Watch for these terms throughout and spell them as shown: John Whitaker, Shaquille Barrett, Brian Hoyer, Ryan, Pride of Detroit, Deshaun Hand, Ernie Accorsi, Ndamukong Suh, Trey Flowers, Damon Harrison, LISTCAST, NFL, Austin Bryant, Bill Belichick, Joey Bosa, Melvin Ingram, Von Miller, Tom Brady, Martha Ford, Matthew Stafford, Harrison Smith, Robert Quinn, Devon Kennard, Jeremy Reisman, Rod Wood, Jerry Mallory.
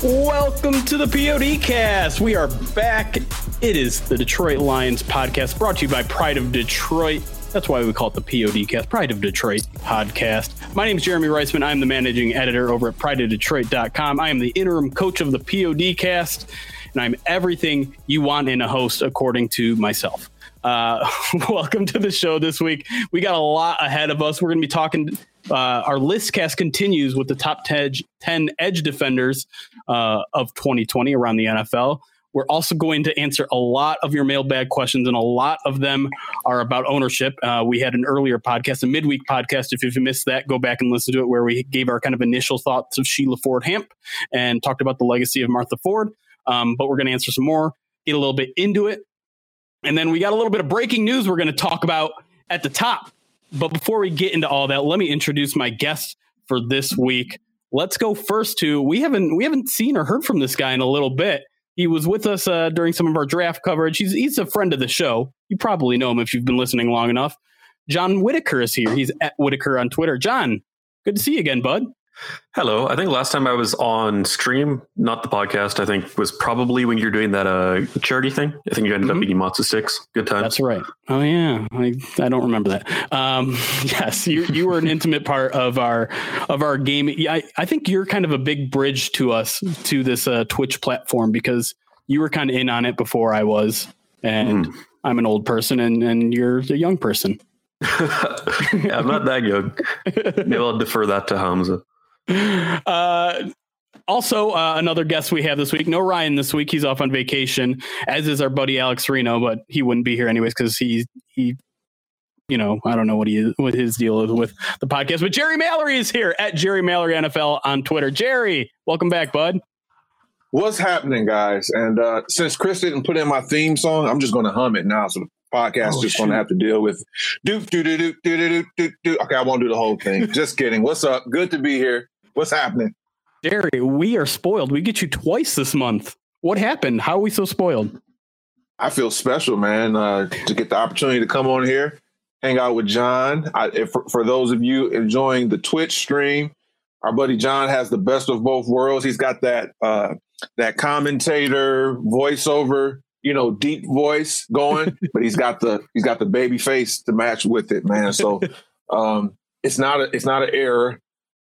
Welcome to the PODcast. We are back. It is the Detroit Lions podcast brought to you by Pride of Detroit. That's why we call it the PODcast, Pride of Detroit podcast. My name is Jeremy Reisman. I'm the managing editor over at prideofdetroit.com. I am the interim coach of the PODcast, and I'm everything you want in a host, according to myself. Welcome to the show this week. We got a lot ahead of us. We're going to be talking. Our list cast continues with the top 10 edge defenders of 2020 around the NFL. We're also going to answer a lot of your mailbag questions, and a lot of them are about ownership. We had an earlier podcast, a midweek podcast. If you missed that, go back and listen to it, where we gave our kind of initial thoughts of Sheila Ford Hamp and talked about the legacy of Martha Ford. But we're going to answer some more, get a little bit into it. And then we got a little bit of breaking news we're going to talk about at the top. But before we get into all that, let me introduce my guest for this week. Let's go first to, we haven't seen or heard from this guy in a little bit. He was with us during some of our draft coverage. He's a friend of the show. You probably know him if you've been listening long enough. John Whitaker is here. He's at Whitaker on Twitter. John, good to see you again, bud. Hello. I think last time I was on stream, not the podcast, I think was probably when you're doing that charity thing. I think you ended up eating matzo sticks. Good time. That's right. Oh, yeah. I don't remember that. Yes, you were an intimate part of our game. I think you're kind of a big bridge to us, to this Twitch platform, because you were kind of in on it before I was. And I'm an old person and you're a young person. Yeah, I'm not that young. Maybe I'll defer that to Hamza. Also, another guest we have this week. No Ryan this week. He's off on vacation, as is our buddy Alex Reno, but he wouldn't be here anyways because he, you know, I don't know what his deal is with the podcast. But Jerry Mallory is here at Jerry Mallory NFL on Twitter. Jerry, welcome back, bud. What's happening, guys? And since Chris didn't put in my theme song, I'm just going to hum it now. So the podcast is going to have to deal with do. Okay, I won't do the whole thing. Just kidding. What's up? Good to be here. What's happening? Jerry, we are spoiled. We get you twice this month. What happened? How are we so spoiled? I feel special, man, to get the opportunity to come on here, hang out with John. For those of you enjoying the Twitch stream, our buddy John has the best of both worlds. He's got that commentator voiceover, you know, deep voice going, but he's got the baby face to match with it, man. So it's not an error.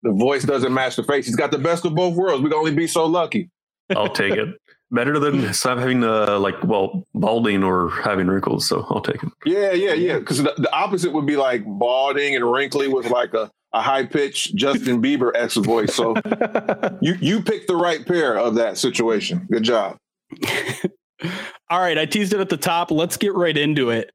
The voice doesn't match the face. He's got the best of both worlds. We can only be so lucky. I'll take it. Better than having balding or having wrinkles. So I'll take it. Yeah. Because the opposite would be like balding and wrinkly with like a high pitched Justin Bieber-esque voice. So you picked the right pair of that situation. Good job. All right. I teased it at the top. Let's get right into it.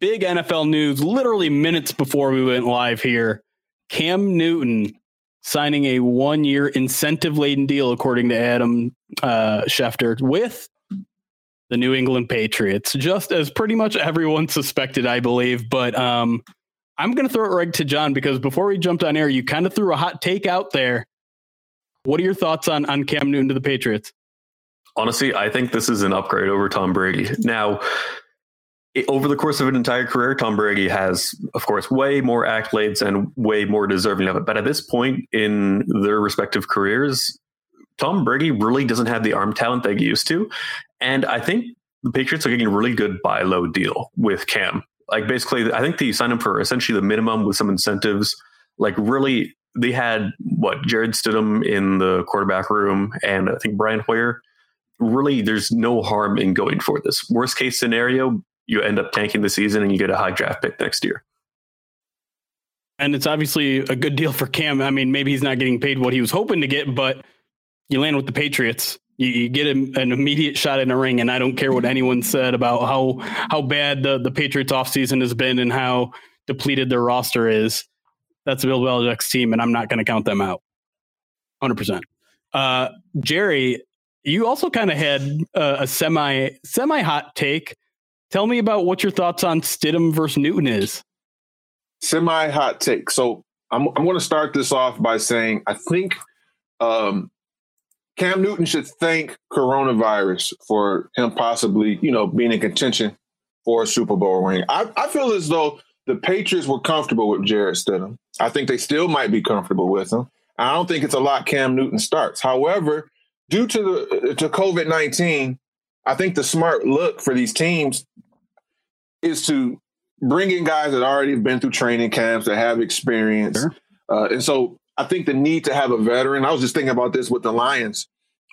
Big NFL news, literally minutes before we went live here. Cam Newton signing a 1-year incentive-laden deal, according to Adam Schefter, with the New England Patriots, just as pretty much everyone suspected, I believe. But I'm going to throw it right to John, because before we jumped on air, you kind of threw a hot take out there. What are your thoughts on Cam Newton to the Patriots? Honestly, I think this is an upgrade over Tom Brady. Now, over the course of an entire career, Tom Brady has, of course, way more accolades and way more deserving of it. But at this point in their respective careers, Tom Brady really doesn't have the arm talent they used to. And I think the Patriots are getting a really good buy low deal with Cam. Like, basically, I think they signed him for essentially the minimum with some incentives. Like, really, they had, Jared Stidham in the quarterback room and I think Brian Hoyer. Really, there's no harm in going for this. Worst case scenario, you end up tanking the season and you get a high draft pick next year. And it's obviously a good deal for Cam. I mean, maybe he's not getting paid what he was hoping to get, but you land with the Patriots. You get an immediate shot in the ring, and I don't care what anyone said about how bad the Patriots offseason has been and how depleted their roster is. That's Bill Belichick's team, and I'm not going to count them out. 100%. Jerry, you also kind of had a semi hot take. Tell me about what your thoughts on Stidham versus Newton is. Semi hot take. So I'm going to start this off by saying I think Cam Newton should thank coronavirus for him possibly, being in contention for a Super Bowl ring. I feel as though the Patriots were comfortable with Jared Stidham. I think they still might be comfortable with him. I don't think it's a lot Cam Newton starts. However, due to COVID-19, I think the smart look for these teams is to bring in guys that already have been through training camps, that have experience. Sure. And so I think the need to have a veteran, I was just thinking about this with the Lions,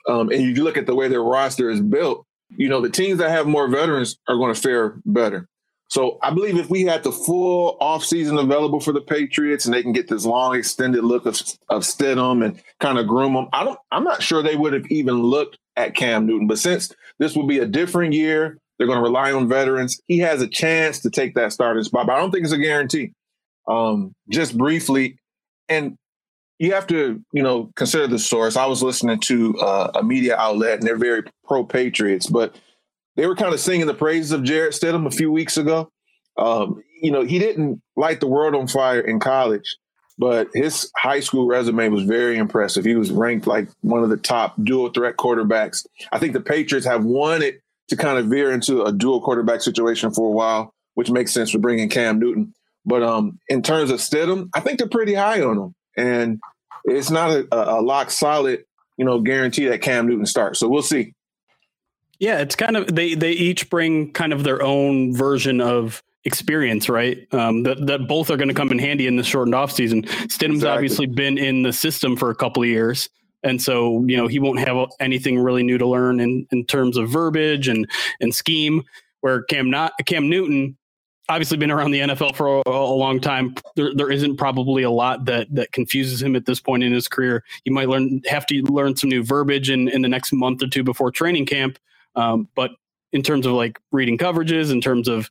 and you look at the way their roster is built, the teams that have more veterans are going to fare better. So I believe if we had the full offseason available for the Patriots and they can get this long extended look of Stidham and kind of groom them, I'm not sure they would have even looked at Cam Newton. But since this will be a different year, they're going to rely on veterans. He has a chance to take that starting spot, but I don't think it's a guarantee. Just briefly, and you have to, consider the source. I was listening to a media outlet, and they're very pro-Patriots, but they were kind of singing the praises of Jared Stidham a few weeks ago. He didn't light the world on fire in college, but his high school resume was very impressive. He was ranked like one of the top dual threat quarterbacks. I think the Patriots have wanted to kind of veer into a dual quarterback situation for a while, which makes sense for bringing Cam Newton. But in terms of Stidham, I think they're pretty high on him. And it's not a lock solid, guarantee that Cam Newton starts. So we'll see. Yeah, it's kind of they each bring kind of their own version of experience, right? That both are going to come in handy in this shortened offseason. Stidham's obviously been in the system for a couple of years. And so, he won't have anything really new to learn in terms of verbiage and scheme, where Cam Newton obviously been around the NFL for a long time. There isn't probably a lot that confuses him at this point in his career. He might have to learn some new verbiage in the next month or two before training camp. But in terms of like reading coverages, in terms of,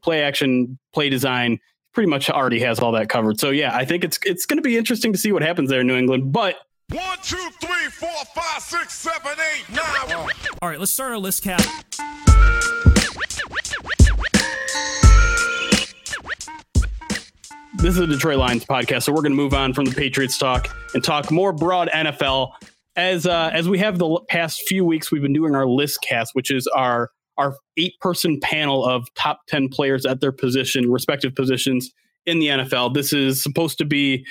play action, play design, pretty much already has all that covered. So, yeah, I think it's going to be interesting to see what happens there in New England. But 1, 2, 3, 4, 5, 6, 7, 8, 9. All right, let's start our list cap. This is the Detroit Lions podcast, so we're going to move on from the Patriots talk and talk more broad NFL. As we have the past few weeks, we've been doing our list cast, which is our 8-person panel of top 10 players at their position, respective positions in the NFL. This is supposed to be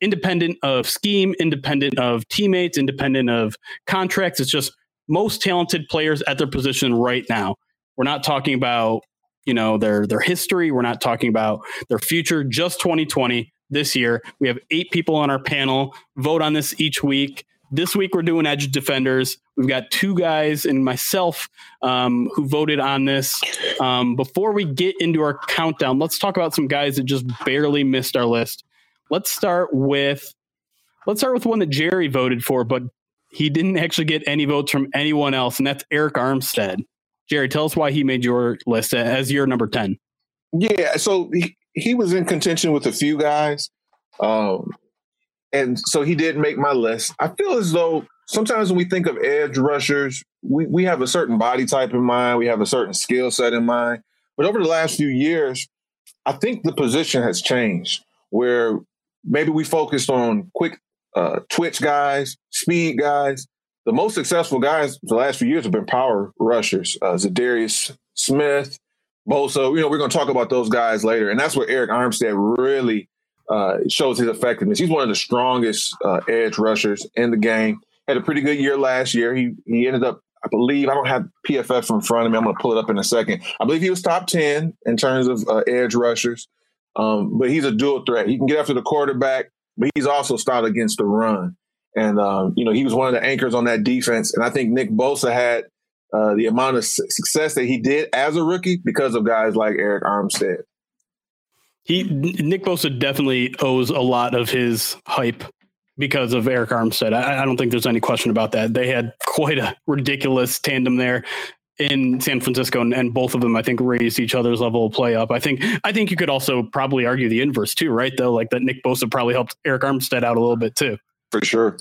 independent of scheme, independent of teammates, independent of contracts. It's just most talented players at their position right now. We're not talking about, their history. We're not talking about their future, just 2020 this year. We have 8 people on our panel. Vote on this each week. This week, we're doing edge defenders. We've got 2 guys and myself who voted on this. Before we get into our countdown, let's talk about some guys that just barely missed our list. Let's start with one that Jerry voted for, but he didn't actually get any votes from anyone else, and that's Arik Armstead. Jerry, tell us why he made your list as your number 10. Yeah, so he was in contention with a few guys. And so he did make my list. I feel as though sometimes when we think of edge rushers, we have a certain body type in mind. We have a certain skill set in mind. But over the last few years, I think the position has changed, where maybe we focused on quick twitch guys, speed guys. the most successful guys the last few years have been power rushers. Za'Darius Smith, Bosa, you know, we're going to talk about those guys later. And that's where Arik Armstead really shows his effectiveness. He's one of the strongest edge rushers in the game. Had a pretty good year last year. He ended up, I believe, I don't have PFF in front of me. I'm going to pull it up in a second. I believe he was top 10 in terms of edge rushers. But he's a dual threat. He can get after the quarterback, but he's also stout against the run. And, you know, he was one of the anchors on that defense. And I think Nick Bosa had the amount of success that he did as a rookie because of guys like Arik Armstead. Nick Bosa definitely owes a lot of his hype because of Arik Armstead. I don't think there's any question about that. They had quite a ridiculous tandem there in San Francisco, and both of them, I think, raised each other's level of play up. I think you could also probably argue the inverse too, right? Though, like that Nick Bosa probably helped Arik Armstead out a little bit too. For sure.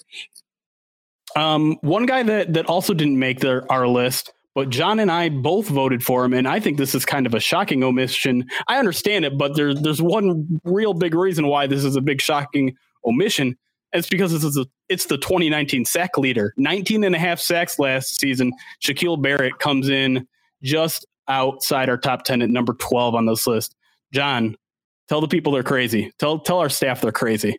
One guy that also didn't make our list, but John and I both voted for him, and I think this is kind of a shocking omission. I understand it, but there's one real big reason why this is a big shocking omission. It's because it's the 2019 sack leader. 19.5 sacks last season. Shaquille Barrett comes in just outside our top 10 at number 12 on this list. John, tell the people they're crazy. Tell our staff they're crazy.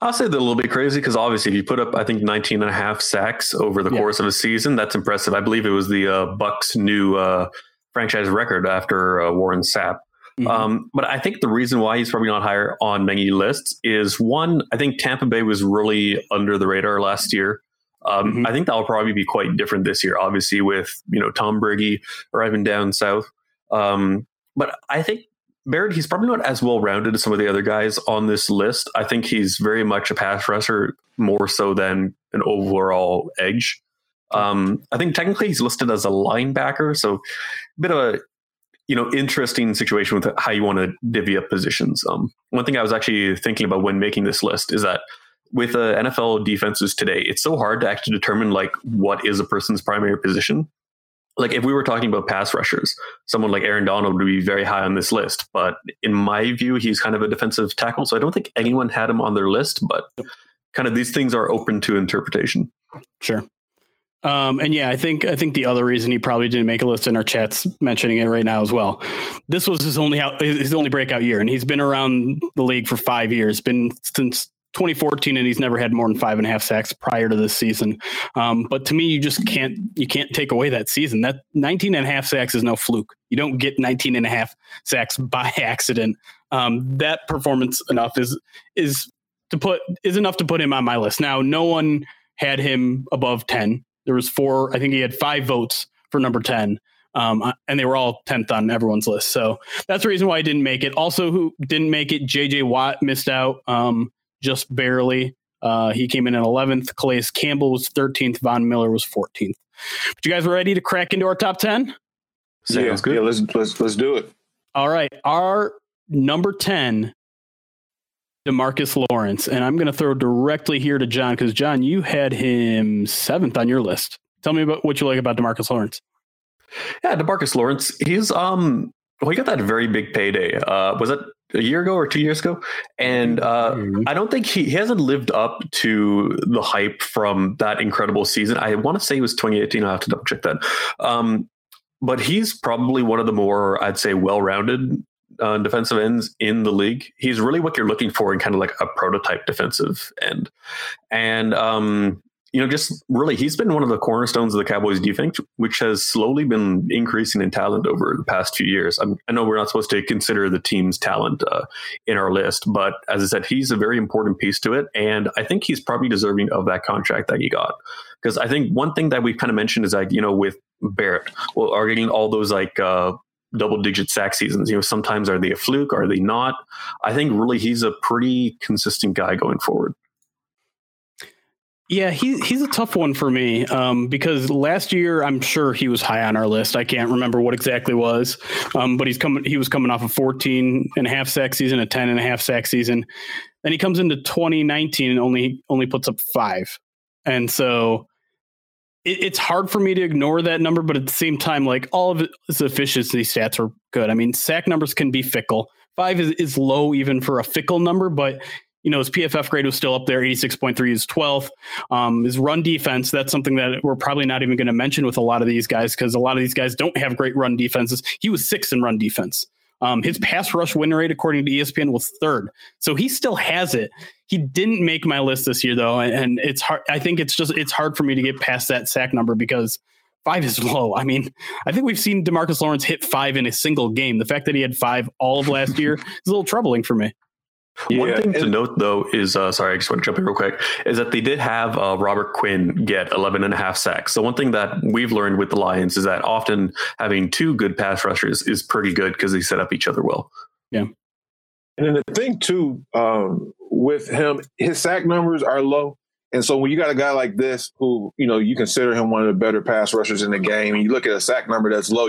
I'll say they're a little bit crazy because obviously if you put up, I think, 19.5 sacks over the course of a season, that's impressive. I believe it was the Bucks' new franchise record after Warren Sapp. Mm-hmm. But I think the reason why he's probably not higher on many lists is, one, I think Tampa Bay was really under the radar last year. I think that'll probably be quite different this year, obviously, with, you know, Tom Brady arriving down south. But I think Barrett, he's probably not as well-rounded as some of the other guys on this list. I think he's very much a pass rusher more so than an overall edge. I think technically he's listed as a linebacker, so a bit of a, you know, interesting situation with how you want to divvy up positions. One thing I was actually thinking about when making this list is that with NFL defenses today, it's so hard to actually determine like what is a person's primary position. Like if we were talking about pass rushers, someone like Aaron Donald would be very high on this list. But in my view, he's kind of a defensive tackle. So I don't think anyone had him on their list, but kind of these things are open to interpretation. Sure. And yeah, I think the other reason he probably didn't make a list, in our chat's mentioning it right now as well, this was his only breakout year. And he's been around the league for 5 years, been since 2014, and he's never had more than 5.5 sacks prior to this season. But to me, you can't take away that season. That 19.5 sacks is no fluke. You don't get 19.5 sacks by accident. That performance enough is enough to put him on my list. Now, no one had him above 10. There was four. I think he had 5 votes for number 10, and they were all 10th on everyone's list. So that's the reason why I didn't make it. Also, who didn't make it? J.J. Watt missed out just barely. He came in at 11th. Calais Campbell was 13th. Von Miller was 14th. But you guys ready to crack into our top 10? Sounds good. Yeah, let's do it. All right, our number 10. DeMarcus Lawrence. And I'm going to throw directly here to John, because John, you had him 7th on your list. Tell me about what you like about DeMarcus Lawrence. Yeah, DeMarcus Lawrence, he's, he got that very big payday. Was it a year ago or 2 years ago? And I don't think he hasn't lived up to the hype from that incredible season. I want to say it was 2018. I'll have to double check that. But he's probably one of the more, I'd say, well-rounded defensive ends in the league. He's really what you're looking for in kind of like a prototype defensive end. And, you know, just really, he's been one of the cornerstones of the Cowboys defense, which has slowly been increasing in talent over the past few years. I know we're not supposed to consider the team's talent in our list, but as I said, he's a very important piece to it. And I think he's probably deserving of that contract that he got. Because I think one thing that we've kind of mentioned is like, you know, with Barrett, well, are getting all those like, double-digit sack seasons. You know, sometimes are they a fluke? Are they not? I think really he's a pretty consistent guy going forward. Yeah, he's a tough one for me because last year I'm sure he was high on our list. I can't remember what exactly was, but he was coming off a 14.5 sack season, a 10.5 sack season. Then he comes into 2019 and only puts up 5, and so. It's hard for me to ignore that number, but at the same time, like all of his efficiency stats are good. I mean, sack numbers can be fickle. 5 is low even for a fickle number, but you know, his PFF grade was still up there. 86.3 is 12th. His run defense, that's something that we're probably not even going to mention with a lot of these guys, because a lot of these guys don't have great run defenses. He was 6th in run defense. His pass rush win rate, according to ESPN, was 3rd. So he still has it. He didn't make my list this year, though. And it's hard. I think it's hard for me to get past that sack number, because 5 is low. I mean, I think we've seen DeMarcus Lawrence hit 5 in a single game. The fact that he had 5 all of last year is a little troubling for me. Yeah, one thing to note, though, is sorry, I just want to jump in real quick, is that they did have Robert Quinn get 11.5 sacks. So one thing that we've learned with the Lions is that often having 2 good pass rushers is pretty good, because they set up each other well. Yeah. And then the thing, too, with him, his sack numbers are low. And so when you got a guy like this who, you know, you consider him one of the better pass rushers in the game, and you look at a sack number that's low,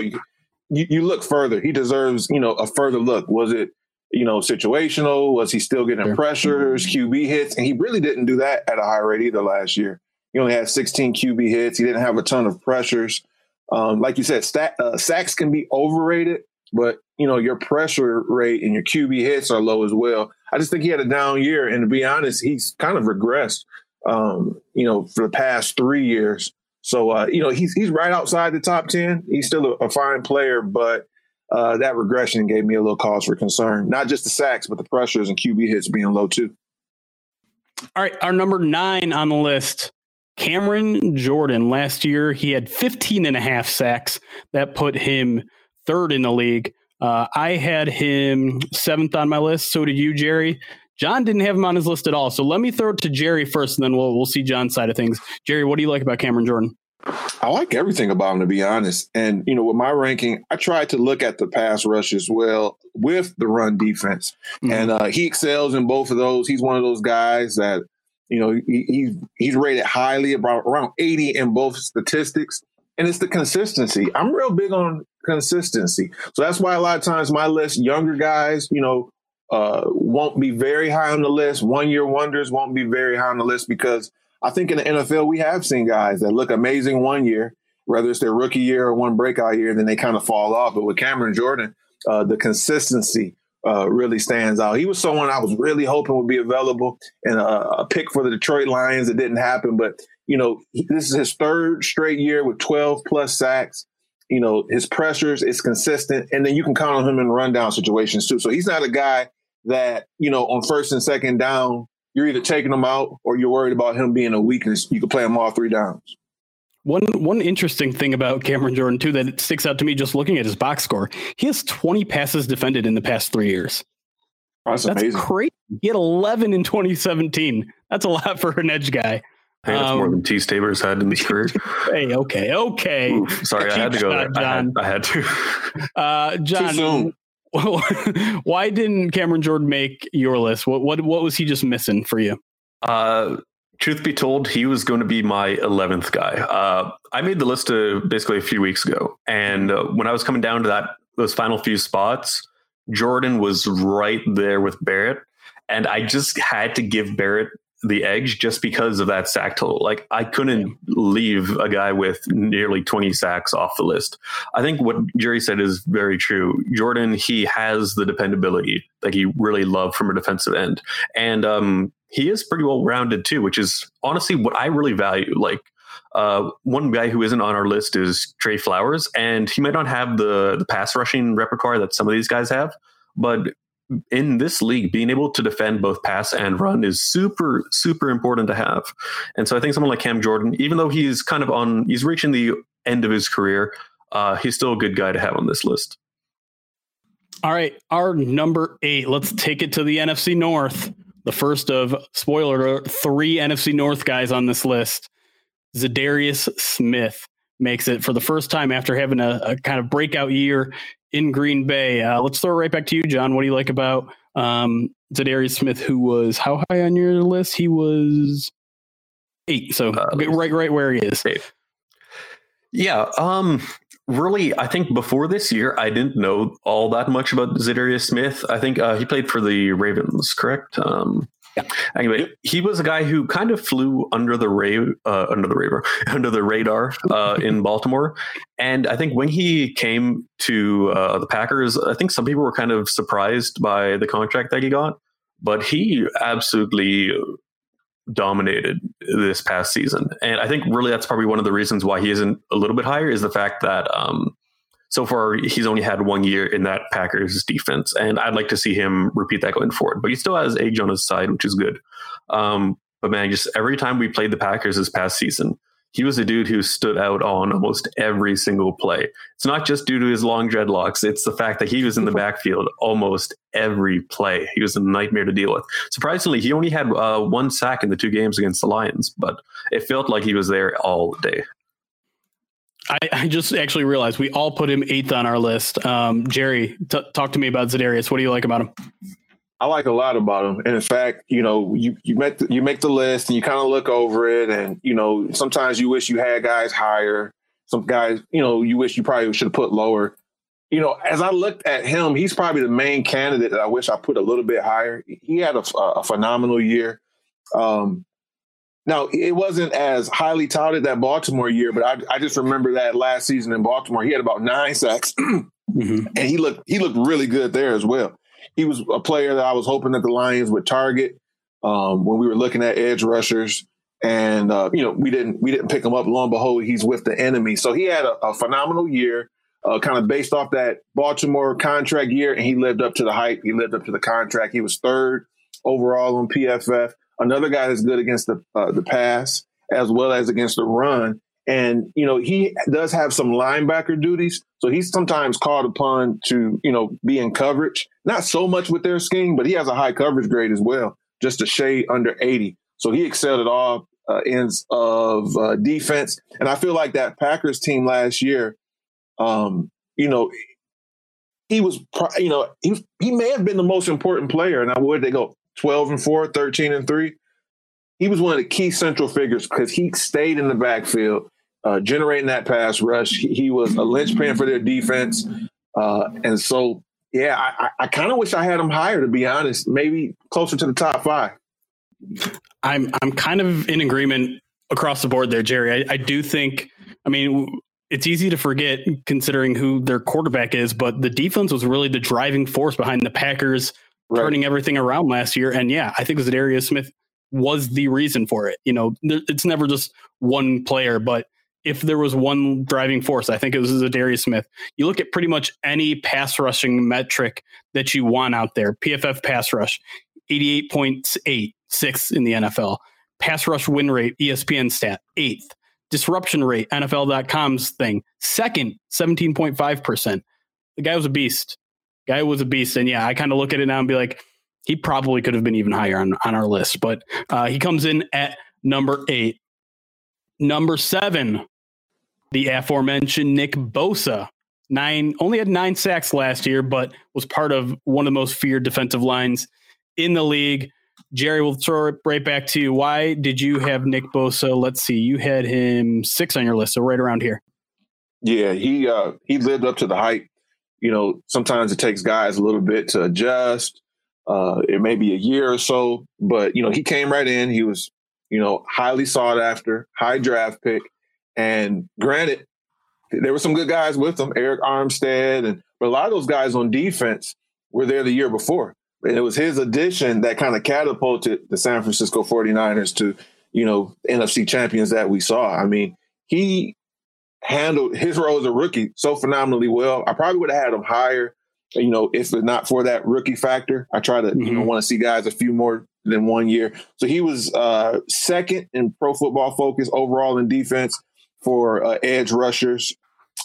you look further. He deserves, you know, a further look. Was it, you know, situational? Was he still getting pressures, QB hits? And he really didn't do that at a high rate either last year. He only had 16 QB hits. He didn't have a ton of pressures. Like you said, sacks can be overrated, but, you know, your pressure rate and your QB hits are low as well. I just think he had a down year. And to be honest, he's kind of regressed, you know, for the past 3 years. So, you know, he's right outside the top 10. He's still a fine player, but that regression gave me a little cause for concern. Not just the sacks, but the pressures and QB hits being low too. All right, our number 9 on the list, Cameron Jordan. Last year, he had 15.5 sacks. That put him 3rd in the league. I had him 7th on my list. So did you, Jerry. John didn't have him on his list at all. So let me throw it to Jerry first, and then we'll see John's side of things. Jerry, what do you like about Cameron Jordan? I like everything about him, to be honest. And, you know, with my ranking, I tried to look at the pass rush as well with the run defense. Mm-hmm. And he excels in both of those. He's one of those guys that, you know, he's rated highly, about around 80 in both statistics. And it's the consistency. I'm real big on consistency. So that's why a lot of times my list, younger guys, you know, won't be very high on the list. 1 year wonders won't be very high on the list, because I think in the NFL, we have seen guys that look amazing 1 year, whether it's their rookie year or one breakout year, and then they kind of fall off. But with Cameron Jordan, the consistency really stands out. He was someone I was really hoping would be available and a pick for the Detroit Lions. It didn't happen. But, you know, this is his 3rd straight year with 12-plus sacks. You know, his pressures, it's consistent. And then you can count on him in rundown situations, too. So he's not a guy that, you know, on 1st and 2nd down, you're either taking him out or you're worried about him being a weakness. You can play him all 3 downs. One interesting thing about Cameron Jordan, too, that sticks out to me just looking at his box score. He has 20 passes defended in the past 3 years. That's amazing. Crazy. He had 11 in 2017. That's a lot for an edge guy. Hey, that's more than T. Stabers had in his career. Hey, okay. Oof, sorry, I had to go there. John. I had to. John, too soon. Why didn't Cameron Jordan make your list? What was he just missing for you? Truth be told, he was going to be my 11th guy. I made the list basically a few weeks ago, and when I was coming down to those final few spots, Jordan was right there with Barrett, and I just had to give Barrett the edge just because of that sack total. Like, I couldn't leave a guy with nearly 20 sacks off the list. I think what Jerry said is very true. Jordan, he has the dependability that he really loved from a defensive end. And he is pretty well-rounded too, which is honestly what I really value. Like, one guy who isn't on our list is Trey Flowers, and he might not have the pass rushing repertoire that some of these guys have, but in this league, being able to defend both pass and run is super, super important to have. And so I think someone like Cam Jordan, even though he's reaching the end of his career, he's still a good guy to have on this list. All right, our number 8, let's take it to the NFC North. The first of, spoiler alert, 3 NFC North guys on this list. Za'Darius Smith makes it for the first time after having a kind of breakout year in Green Bay. Let's throw it right back to you, John. What do you like about Za'Darius Smith, who was how high on your list? He was 8. So right where he is. 8. Yeah. Really, I think before this year, I didn't know all that much about Za'Darius Smith. I think he played for the Ravens, correct? Anyway, he was a guy who kind of flew under the radar in Baltimore, and I think when he came to the Packers, I think some people were kind of surprised by the contract that he got. but he absolutely dominated this past season. And I think really that's probably one of the reasons why he isn't a little bit higher is the fact that so far he's only had 1 year in that Packers defense. And I'd like to see him repeat that going forward, but he still has age on his side, which is good. But man, just every time we played the Packers this past season, he was a dude who stood out on almost every single play. It's not just due to his long dreadlocks. It's the fact that he was in the backfield almost every play. He was a nightmare to deal with. Surprisingly, he only had one sack in the two games against the Lions, but it felt like he was there all day. I just actually realized we all put him 8th on our list. Jerry, talk to me about Za'Darius. What do you like about him? I like a lot about him. And in fact, you know, you make the list and you kind of look over it. And, you know, sometimes you wish you had guys higher. Some guys, you know, you wish you probably should have put lower. You know, as I looked at him, he's probably the main candidate that I wish I put a little bit higher. He had a phenomenal year. Now, it wasn't as highly touted that Baltimore year, but I just remember that last season in Baltimore, he had about 9 sacks and he looked really good there as well. He was a player that I was hoping that the Lions would target when we were looking at edge rushers, and you know, we didn't pick him up. Lo and behold, he's with the enemy. So he had a phenomenal year, kind of based off that Baltimore contract year, and he lived up to the hype. He lived up to the contract. He was 3rd overall on PFF. Another guy that's good against the pass as well as against the run, and you know, he does have some linebacker duties. So he's sometimes called upon to, you know, be in coverage, not so much with their scheme, but he has a high coverage grade as well, just a shade under 80. So he excelled at all ends of defense. And I feel like that Packers team last year, you know, he was, you know, he may have been the most important player. And where'd they go? 12-4, 13-3. He was one of the key central figures because he stayed in the backfield, generating that pass rush. He was a linchpin for their defense. And so, yeah, I kind of wish I had him higher, to be honest, maybe closer to the top 5. I'm kind of in agreement across the board there, Jerry. I do think, I mean, it's easy to forget considering who their quarterback is, but the defense was really the driving force behind the Packers turning everything around last year. And yeah, I think Za'Darius Smith was the reason for it. You know, it's never just one player, but if there was one driving force, I think it was Za'Darius Smith. You look at pretty much any pass rushing metric that you want out there. PFF pass rush, 88.8, 6th in the NFL. Pass rush win rate, ESPN stat, 8th. Disruption rate, NFL.com's thing, 2nd, 17.5%. The guy was a beast. And yeah, I kind of look at it now and be like, he probably could have been even higher on our list, but he comes in at number 8. Number 7, the aforementioned Nick Bosa. 9, only had 9 sacks last year, but was part of one of the most feared defensive lines in the league. Jerry, we'll throw it right back to you. Why did you have Nick Bosa? Let's see, you had him 6 on your list, so right around here. Yeah, he lived up to the hype. You know, sometimes it takes guys a little bit to adjust. It may be a year or so, but, you know, he came right in. He was, you know, highly sought after, high draft pick. And granted, there were some good guys with him, Arik Armstead. But a lot of those guys on defense were there the year before. And it was his addition that kind of catapulted the San Francisco 49ers to, you know, NFC champions that we saw. I mean, he handled his role as a rookie so phenomenally well. I probably would have had him higher, you know, if not for that rookie factor. I try to, you know, want to see guys a few more than 1 year. So he was 2nd in Pro Football Focus overall in defense for edge rushers.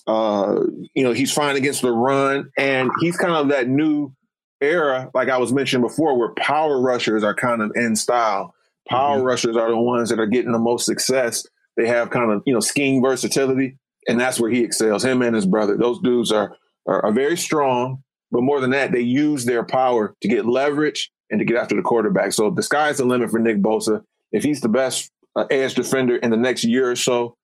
You know, he's fine against the run, and he's kind of that new era, like I was mentioning before, where power rushers are kind of in style. Power rushers are the ones that are getting the most success. They have kind of, you know, scheme versatility, and that's where he excels, him and his brother. Those dudes are very strong, but more than that, they use their power to get leverage and to get after the quarterback. So the sky's the limit for Nick Bosa. If he's the best edge defender in the next year or so,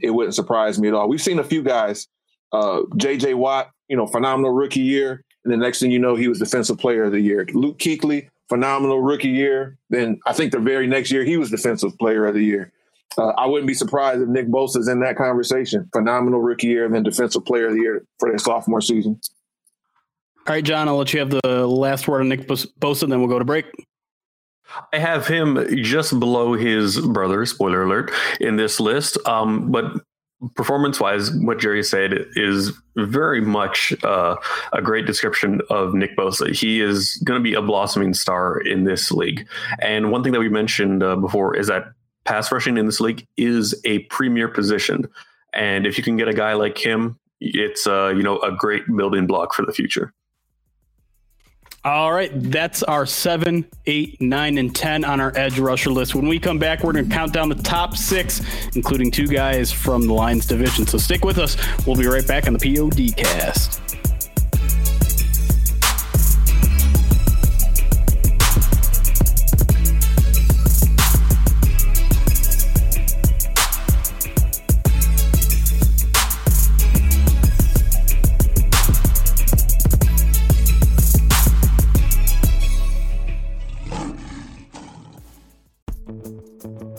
it wouldn't surprise me at all. We've seen a few guys, T.J. Watt, you know, phenomenal rookie year. And the next thing you know, he was defensive player of the year. Luke Kuechly, phenomenal rookie year. Then I think the very next year, he was defensive player of the year. I wouldn't be surprised if Nick Bosa is in that conversation. Phenomenal rookie year, then defensive player of the year for their sophomore season. All right, John, I'll let you have the last word on Nick Bosa, then we'll go to break. I have him just below his brother, spoiler alert, in this list. But performance-wise, what Jerry said is very much a great description of Nick Bosa. He is going to be a blossoming star in this league. And one thing that we mentioned before is that pass rushing in this league is a premier position. And if you can get a guy like him, it's a great building block for the future. All right, that's our 7, 8, 9, and 10 on our edge rusher list. When we come back, we're going to count down the top 6, including 2 guys from the Lions division. So stick with us. We'll be right back on the PODcast.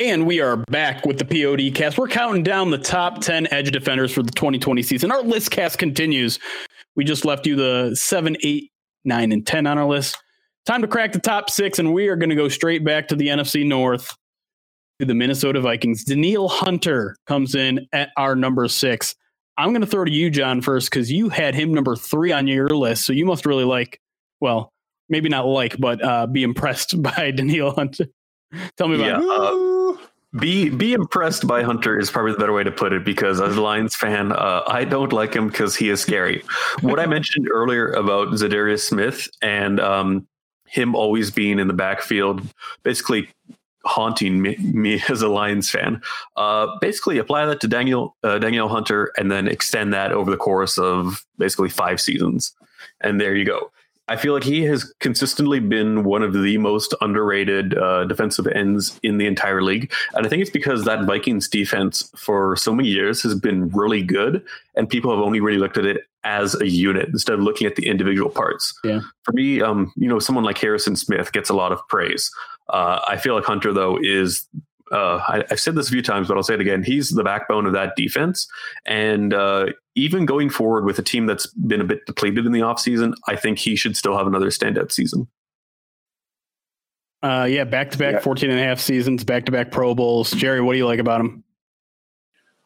And we are back with the PODcast. We're counting down the top 10 edge defenders for the 2020 season. Our list cast continues. We just left you the 7, 8, 9, and 10 on our list. Time to crack the top 6, and we are going to go straight back to the NFC North, to the Minnesota Vikings. Danielle Hunter comes in at our number 6. I'm going to throw to you, John, first, because you had him number 3 on your list, so you must really be impressed by Danielle Hunter. Tell me about it. Be impressed by Hunter is probably the better way to put it, because as a Lions fan, I don't like him because he is scary. What I mentioned earlier about Za'Darius Smith and him always being in the backfield, basically haunting me as a Lions fan, basically apply that to Danielle Hunter and then extend that over the course of basically 5 seasons. And there you go. I feel like he has consistently been one of the most underrated defensive ends in the entire league. And I think it's because that Vikings defense for so many years has been really good, and people have only really looked at it as a unit instead of looking at the individual parts. Yeah. For me, someone like Harrison Smith gets a lot of praise. I feel like Hunter, though, is... I've said this a few times, but I'll say it again. He's the backbone of that defense. And even going forward with a team that's been a bit depleted in the offseason, I think he should still have another standout season. Back-to-back 14.5 seasons, back-to-back Pro Bowls. Jerry, what do you like about him?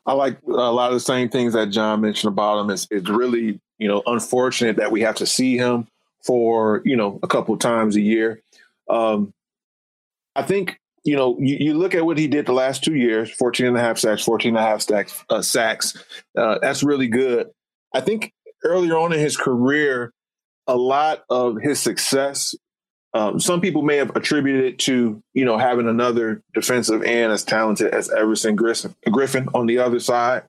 I like a lot of the same things that John mentioned about him. It's really, unfortunate that we have to see him for, a couple times a year. I think... You look at what he did the last 2 years, 14.5 sacks, 14.5 sacks. That's really good. I think earlier on in his career, a lot of his success, some people may have attributed it to, having another defensive end as talented as Everson Griffen on the other side.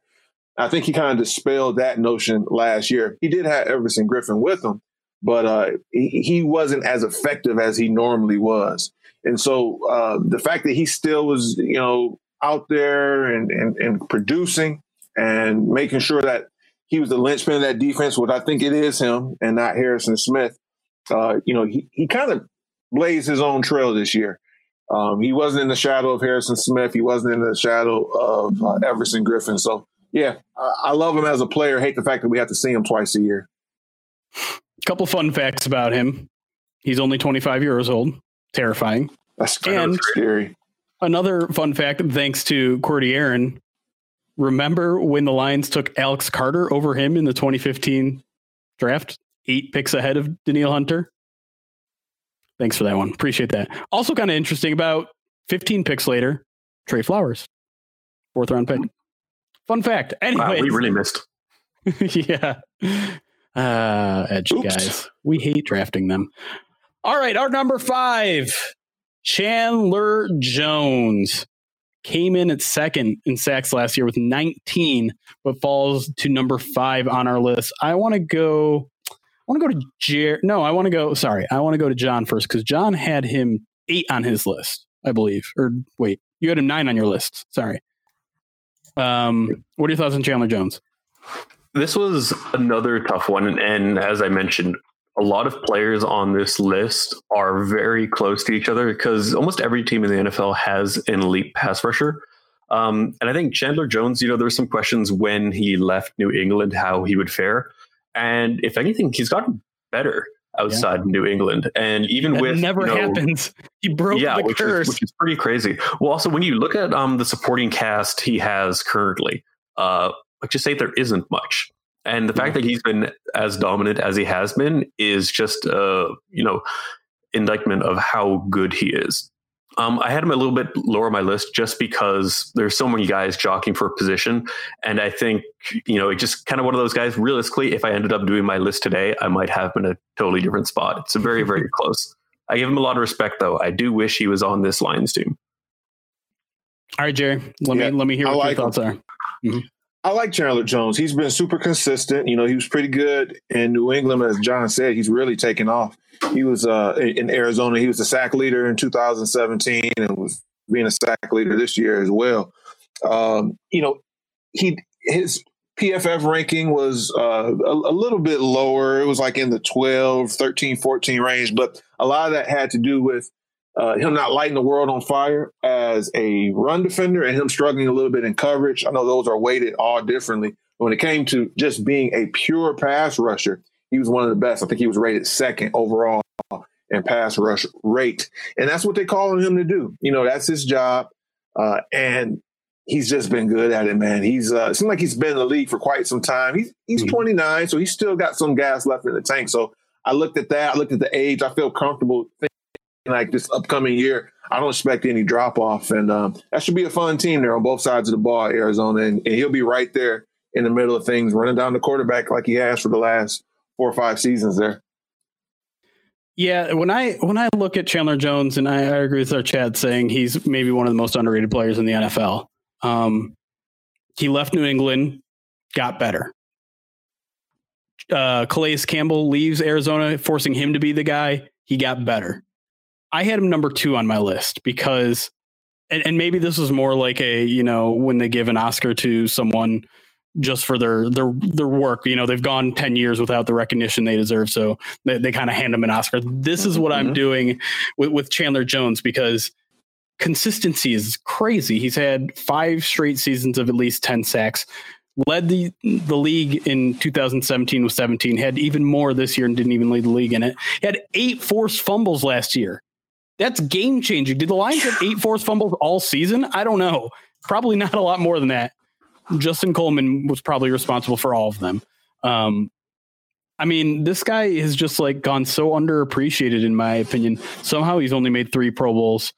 I think he kind of dispelled that notion last year. He did have Everson Griffen with him, but he wasn't as effective as he normally was. And so the fact that he still was, out there and producing and making sure that he was the linchpin of that defense, which I think it is him and not Harrison Smith, he kind of blazed his own trail this year. He wasn't in the shadow of Harrison Smith. He wasn't in the shadow of Everson Griffen. So, yeah, I love him as a player. Hate the fact that we have to see him twice a year. A couple fun facts about him. He's only 25 years old. Terrifying. That's kind of scary. Another fun fact, thanks to Cordy Aaron. Remember when the Lions took Alex Carter over him in the 2015 draft, 8 picks ahead of Danielle Hunter? Thanks for that one. Appreciate that. Also kind of interesting, about 15 picks later, Trey Flowers, 4th round pick. Fun fact. Anyway, we really missed. Yeah. Edge Oops. Guys. We hate drafting them. All right. Our number 5, Chandler Jones, came in at 2nd in sacks last year with 19, but falls to number 5 on our list. I want to go to John first, because John had him 8 on his list, I believe. Or wait, you had him 9 on your list. Sorry. What are your thoughts on Chandler Jones? This was another tough one. And as I mentioned, a lot of players on this list are very close to each other because almost every team in the NFL has an elite pass rusher. And I think Chandler Jones, there were some questions when he left New England, how he would fare. And if anything, he's gotten better outside New England. And even that with never happens. He broke the curse. Which is pretty crazy. Well, also, when you look at the supporting cast he has currently, just say there isn't much. And the fact that he's been as dominant as he has been is just indictment of how good he is. I had him a little bit lower on my list just because there's so many guys jockeying for a position. And I think, it just kind of one of those guys, realistically, if I ended up doing my list today, I might have been in a totally different spot. It's very, very close. I give him a lot of respect, though. I do wish he was on this Lions team. All right, Jerry, let me hear what your thoughts are. Mm-hmm. I like Chandler Jones. He's been super consistent. He was pretty good in New England. As John said, he's really taken off. He was in Arizona. He was the sack leader in 2017 and was being a sack leader this year as well. His PFF ranking was a little bit lower. It was like in the 12, 13, 14 range. But a lot of that had to do with him not lighting the world on fire as a run defender and him struggling a little bit in coverage. I know those are weighted all differently. When it came to just being a pure pass rusher, he was one of the best. I think he was rated 2nd overall in pass rush rate. And that's what they call him to do. That's his job. And he's just been good at it, man. It seems like he's been in the league for quite some time. He's 29, so he's still got some gas left in the tank. So I looked at that. I looked at the age. I feel comfortable thinking, like, this upcoming year, I don't expect any drop off. And that should be a fun team there on both sides of the ball, Arizona. And he'll be right there in the middle of things, running down the quarterback like he has for the last 4 or 5 seasons there. Yeah. When I look at Chandler Jones, and I agree with our chat saying he's maybe one of the most underrated players in the NFL. He left New England, got better. Calais Campbell leaves Arizona, forcing him to be the guy. He got better. I had him number 2 on my list because, and maybe this was more like a, when they give an Oscar to someone just for their work, they've gone 10 years without the recognition they deserve. So they kind of hand them an Oscar. This is what I'm doing with Chandler Jones, because consistency is crazy. He's had 5 straight seasons of at least 10 sacks, led the league in 2017 with 17, had even more this year and didn't even lead the league in it. He had 8 forced fumbles last year. That's game changing. Did the Lions have 8 forced fumbles all season? I don't know. Probably not a lot more than that. Justin Coleman was probably responsible for all of them. This guy has just gone so underappreciated, in my opinion. Somehow he's only made 3 Pro Bowls,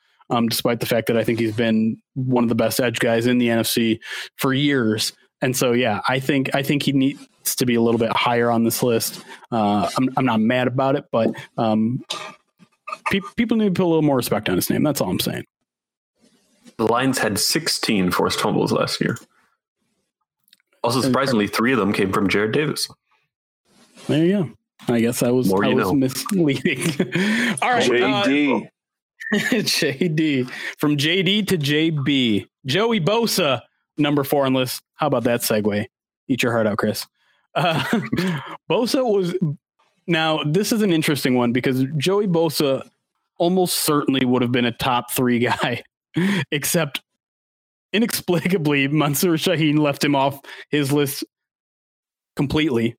despite the fact that I think he's been one of the best edge guys in the NFC for years. And so, yeah, I think he needs to be a little bit higher on this list. I'm not mad about it, but people need to put a little more respect on his name. That's all I'm saying. The Lions had 16 forced fumbles last year. Also, surprisingly, 3 of them came from Jarrad Davis. There you go. I guess I was misleading. All right. JD. JD. From JD to JB. Joey Bosa, number 4 on list. How about that segue? Eat your heart out, Chris. Bosa was... Now, this is an interesting one because Joey Bosa almost certainly would have been a top 3 guy, except inexplicably Monster Shaheen left him off his list completely,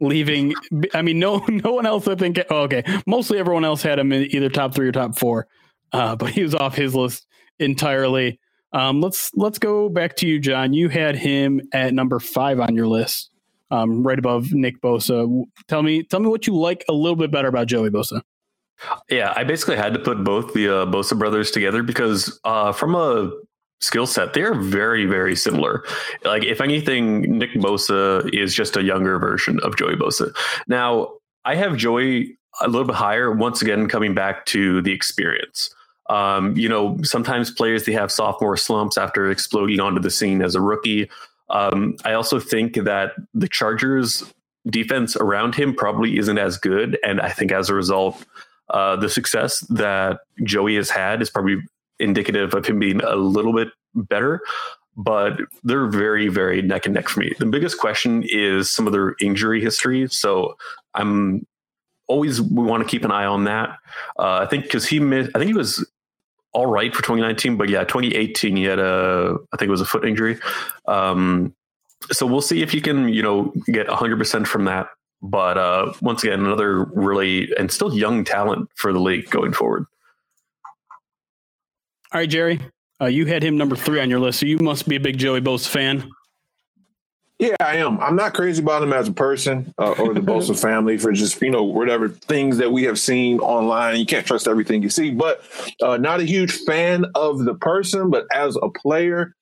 leaving. No one else, I think. Oh, okay. Mostly everyone else had him in either top 3 or top 4, but he was off his list entirely. Let's go back to you, John. You had him at number 5 on your list, right above Nick Bosa. Tell me what you like a little bit better about Joey Bosa. Yeah, I basically had to put both the Bosa brothers together because from a skill set, they are very, very similar. Like, if anything, Nick Bosa is just a younger version of Joey Bosa. Now, I have Joey a little bit higher, once again, coming back to the experience. Sometimes players, they have sophomore slumps after exploding onto the scene as a rookie. I also think that the Chargers defense around him probably isn't as good. And I think as a result, the success that Joey has had is probably indicative of him being a little bit better, but they're very, very neck and neck for me. The biggest question is some of their injury history. So we want to keep an eye on that. I think he was all right for 2019, but yeah, 2018, he had a foot injury. So we'll see if he can, get 100% from that. But once again, another still young talent for the league going forward. All right, Jerry, you had him number 3 on your list, so you must be a big Joey Bosa fan. Yeah, I am. I'm not crazy about him as a person or the Bosa family for just, whatever things that we have seen online. You can't trust everything you see, but not a huge fan of the person, but as a player,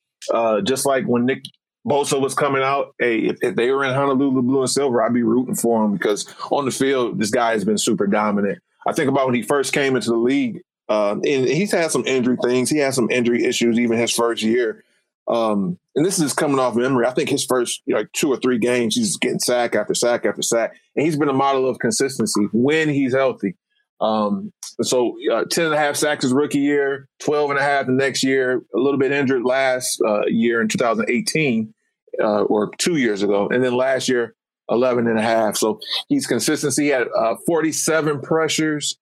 just like when Nick Bosa was coming out, if they were in Honolulu Blue and Silver, I'd be rooting for him because on the field, this guy has been super dominant. I think about when he first came into the league, and he's had some injury things. He had some injury issues even his first year. And this is coming off memory. I think his first 2 or 3 games, he's getting sack after sack after sack. And he's been a model of consistency when he's healthy. 10.5 sacks his rookie year, 12.5 the next year, a little bit injured last year in 2018 or 2 years ago. And then last year, 11.5. So he's consistency. He had 47 pressures.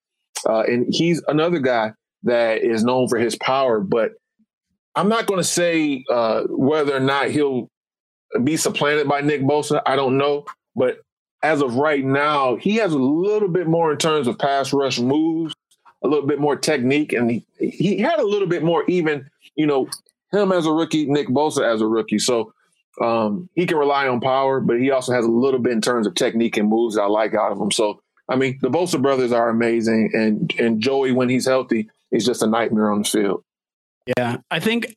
And he's another guy that is known for his power, but I'm not going to say whether or not he'll be supplanted by Nick Bosa. I don't know. But as of right now, he has a little bit more in terms of pass rush moves, a little bit more technique. And he had a little bit more even, him as a rookie, Nick Bosa as a rookie. So he can rely on power, but he also has a little bit in terms of technique and moves that I like out of him. So, the Bosa brothers are amazing. And Joey, when he's healthy, is just a nightmare on the field. Yeah, I think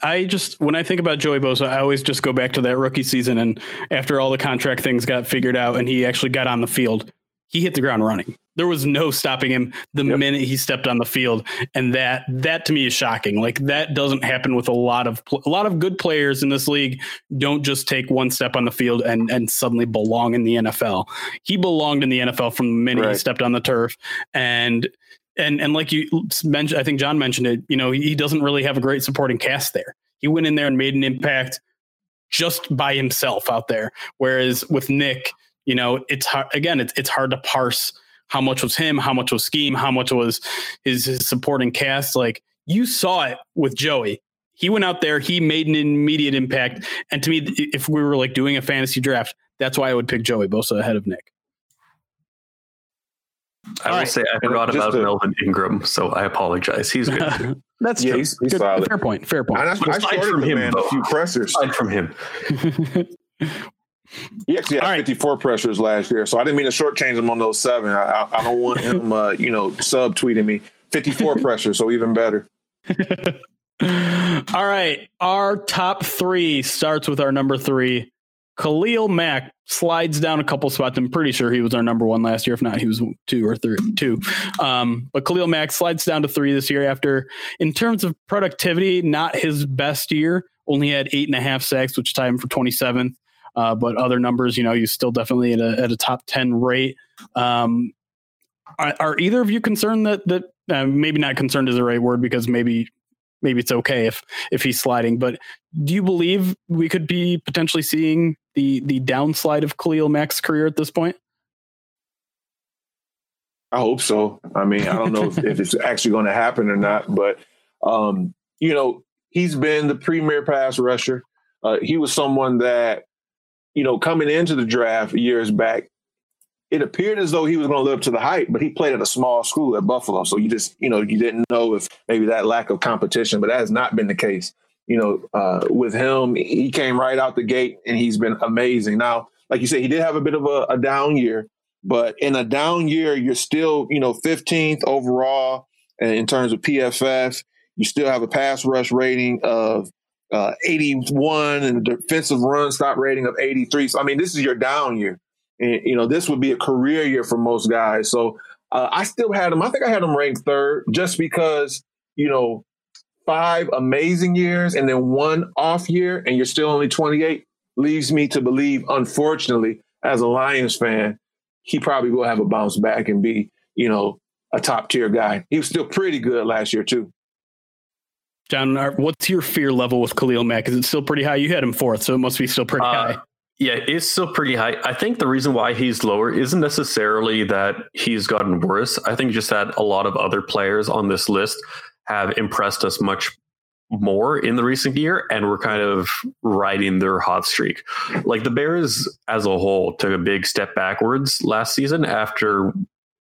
when I think about Joey Bosa, I always just go back to that rookie season. And after all the contract things got figured out and he actually got on the field, he hit the ground running. There was no stopping him the minute he stepped on the field. And that to me is shocking. Like, that doesn't happen with a lot of good players in this league. Don't just take one step on the field and suddenly belong in the NFL. He belonged in the NFL from the minute he stepped on the turf. And like you mentioned, I think John mentioned it, he doesn't really have a great supporting cast there. He went in there and made an impact just by himself out there. Whereas with Nick, it's hard, again, it's hard to parse how much was him, how much was scheme, how much was his supporting cast. Like, you saw it with Joey. He went out there, he made an immediate impact. And to me, if we were like doing a fantasy draft, that's why I would pick Joey Bosa ahead of Nick. I will say I forgot about Melvin Ingram, so I apologize. He's good too. That's true. He's solid. Fair point. I started him a few pressers. Aside from him. He actually had 54 pressures last year, so I didn't mean to shortchange him on those 7. I don't want him, subtweeting me. 54 pressures, so even better. All right. Our top 3 starts with our number 3. Khalil Mack slides down a couple spots. I'm pretty sure he was our number 1 last year. If not, he was 2 or 3. But Khalil Mack slides down to 3 this year after, in terms of productivity, not his best year. Only had 8.5 sacks, which tied him for 27th. But other numbers, he's still definitely at a top 10 rate. Are either of you concerned that maybe not concerned is the right word, because maybe it's okay if he's sliding, but do you believe we could be potentially seeing the downslide of Khalil Mack's career at this point? I hope so. I don't know if it's actually going to happen or not, but he's been the premier pass rusher. He was someone that, coming into the draft years back, it appeared as though he was going to live up to the hype, but he played at a small school at Buffalo. So you just, you know, you didn't know if maybe that lack of competition, but that has not been the case. You know, with him, he came right out the gate and he's been amazing. Now, like you said, he did have a bit of a down year, but in a down year, you're still, you know, 15th overall in terms of PFF. You still have a pass rush rating of 81 and a defensive run stop rating of 83. So, I mean, this is your down year. And, you know, this would be a career year for most guys. So I still had him. I think I had him ranked third just because, you know, 5 amazing years and then 1 off year, and you're still only 28, leaves me to believe, unfortunately, as a Lions fan, he probably will have a bounce back and be, you know, a top tier guy. He was still pretty good last year, too. John, what's your fear level with Khalil Mack? Is it still pretty high? You had him fourth, so it must be still pretty high. Yeah, it's still pretty high. I think the reason why he's lower isn't necessarily that he's gotten worse. I think just that a lot of other players on this list have impressed us much more in the recent year, and we're kind of riding their hot streak. Like the Bears as a whole took a big step backwards last season after,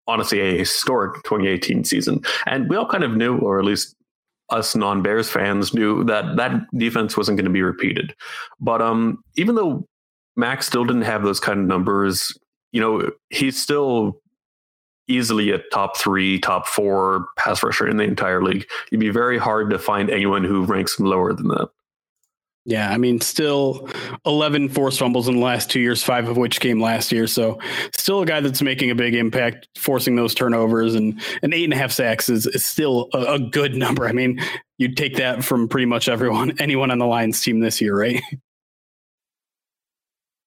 honestly, a historic 2018 season. And we all kind of knew, or at least us non-Bears fans knew, that that defense wasn't going to be repeated. But even though Max still didn't have those kind of numbers, you know, he's still easily a top 3, top 4 pass rusher in the entire league. It'd be very hard to find anyone who ranks him lower than that. Yeah, I mean, still 11 forced fumbles in the last 2 years, 5 of which came last year. So still a guy that's making a big impact, forcing those turnovers, and an 8.5 sacks is still a good number. I mean, you'd take that from pretty much anyone on the Lions team this year, right?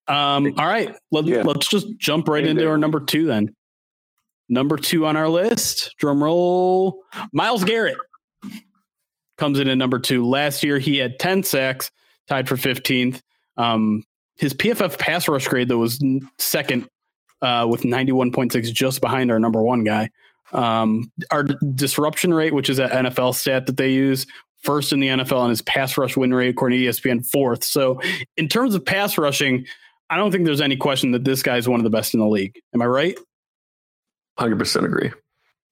All right, let's just jump right into our number 2 then. Number 2 on our list, drum roll, Myles Garrett comes in at number 2. Last year, he had 10 sacks, tied for 15th. His PFF pass rush grade, though, was 2nd with 91.6, just behind our number 1 guy. Our disruption rate, which is an NFL stat that they use, 1st in the NFL, and his pass rush win rate, according to ESPN, 4th. So in terms of pass rushing, I don't think there's any question that this guy is one of the best in the league. Am I right? 100% agree.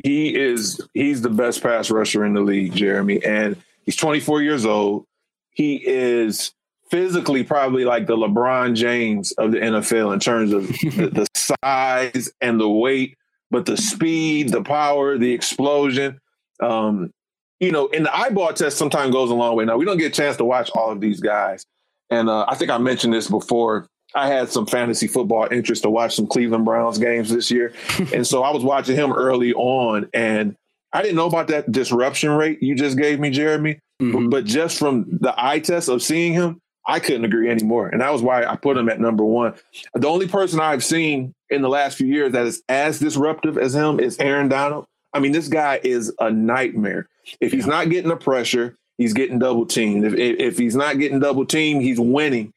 He's the best pass rusher in the league, Jeremy, and he's 24 years old. He is physically probably like the LeBron James of the NFL in terms of the size and the weight, but the speed, the power, the explosion. You know, and the eyeball test sometimes goes a long way. Now, we don't get a chance to watch all of these guys. And I think I mentioned this before. I had some fantasy football interest to watch some Cleveland Browns games this year. And so I was watching him early on, and I didn't know about that disruption rate you just gave me, Jeremy. Mm-hmm. But just from the eye test of seeing him, I couldn't agree anymore. And that was why I put him at number 1. The only person I've seen in the last few years that is as disruptive as him is Aaron Donald. I mean, this guy is a nightmare. If he's not getting the pressure, he's getting double teamed. If he's not getting double teamed, he's winning.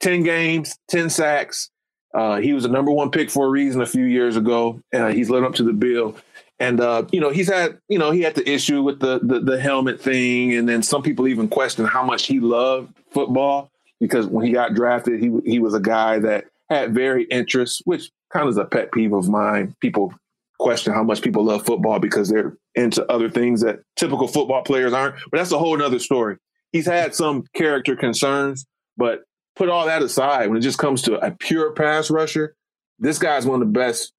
10 games, 10 sacks. He was a number 1 pick for a reason a few years ago. He's led up to the bill. And, you know, he had the issue with the helmet thing. And then some people even questioned how much he loved football, because when he got drafted, he was a guy that had varied interests, which kind of is a pet peeve of mine. People question how much people love football because they're into other things that typical football players aren't. But that's a whole nother story. He's had some character concerns, but put all that aside, when it just comes to a pure pass rusher, this guy's one of the best,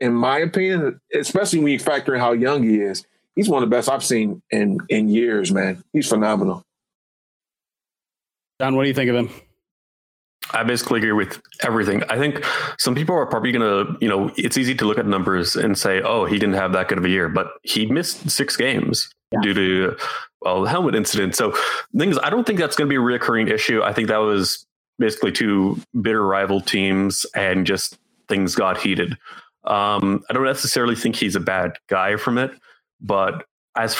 in my opinion, especially when you factor in how young he is. He's one of the best I've seen in years, man. He's phenomenal. John, what do you think of him? I basically agree with everything. I think some people are probably going to, you know, it's easy to look at numbers and say, oh, he didn't have that good of a year, but he missed 6 games due to, the helmet incident. So the thing is, I don't think that's going to be a recurring issue. I think that was basically 2 bitter rival teams and just things got heated. I don't necessarily think he's a bad guy from it, but as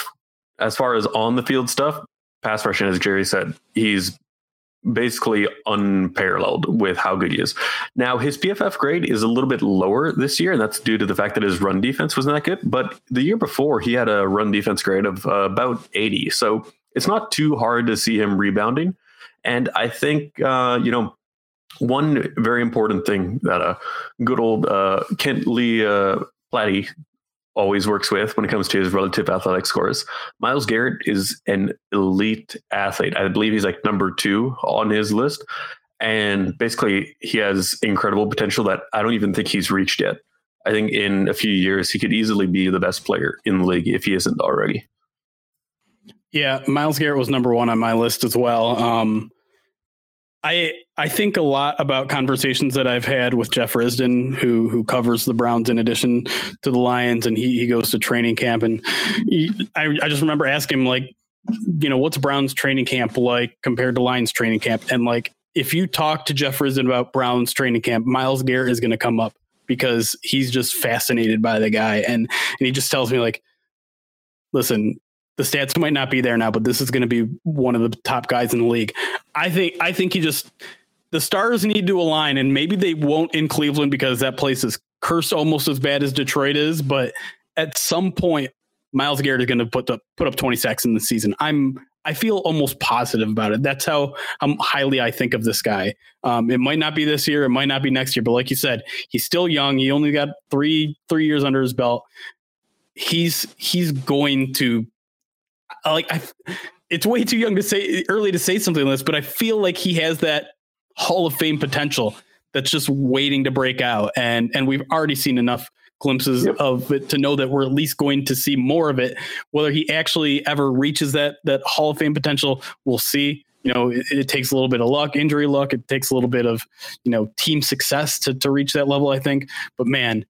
far as on the field stuff, pass rushing, as Jerry said, he's basically unparalleled with how good he is. Now, his PFF grade is a little bit lower this year, and that's due to the fact that his run defense wasn't that good. But the year before, he had a run defense grade of about 80. So it's not too hard to see him rebounding. And I think, One very important thing that good old Kent Lee Platty always works with when it comes to his relative athletic scores. Myles Garrett is an elite athlete. I believe he's like number 2 on his list. And basically he has incredible potential that I don't even think he's reached yet. I think in a few years, he could easily be the best player in the league if he isn't already. Yeah. Myles Garrett was number 1 on my list as well. I think a lot about conversations that I've had with Jeff Risden, who covers the Browns in addition to the Lions, and he goes to training camp. And I just remember asking him, like, you know, what's Browns training camp like compared to Lions training camp? And like, if you talk to Jeff Risden about Browns training camp, Myles Garrett is going to come up because he's just fascinated by the guy. And he just tells me, like, listen, the stats might not be there now, but this is going to be one of the top guys in the league. I think he just, the stars need to align, and maybe they won't in Cleveland because that place is cursed almost as bad as Detroit is. But at some point, Myles Garrett is going to put up 20 sacks in the season. I feel almost positive about it. That's how highly I think of this guy. It might not be this year. It might not be next year. But like you said, he's still young. He only got three years under his belt. He's going to, like, it's way too young to say, early to say something like this, but I feel like he has that Hall of Fame potential that's just waiting to break out. And we've already seen enough glimpses of it to know that we're at least going to see more of it. Whether he actually ever reaches that Hall of Fame potential, we'll see. You know, it takes a little bit of luck, injury luck. It takes a little bit of, you know, team success to reach that level, I think. But man,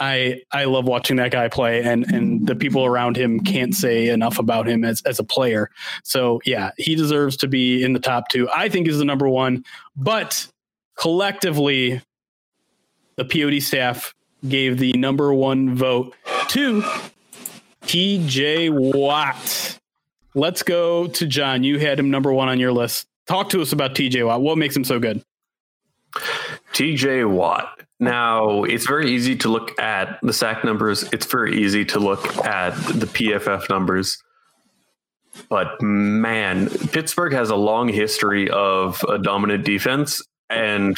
I love watching that guy play, and the people around him can't say enough about him as a player. So yeah, he deserves to be in the top 2. I think he's the number 1, but collectively the POD staff gave the number 1 vote to T.J. Watt. Let's go to John. You had him number 1 on your list. Talk to us about T.J. Watt. What makes him so good? T.J. Watt. Now, it's very easy to look at the sack numbers. It's very easy to look at the PFF numbers. But man, Pittsburgh has a long history of a dominant defense, and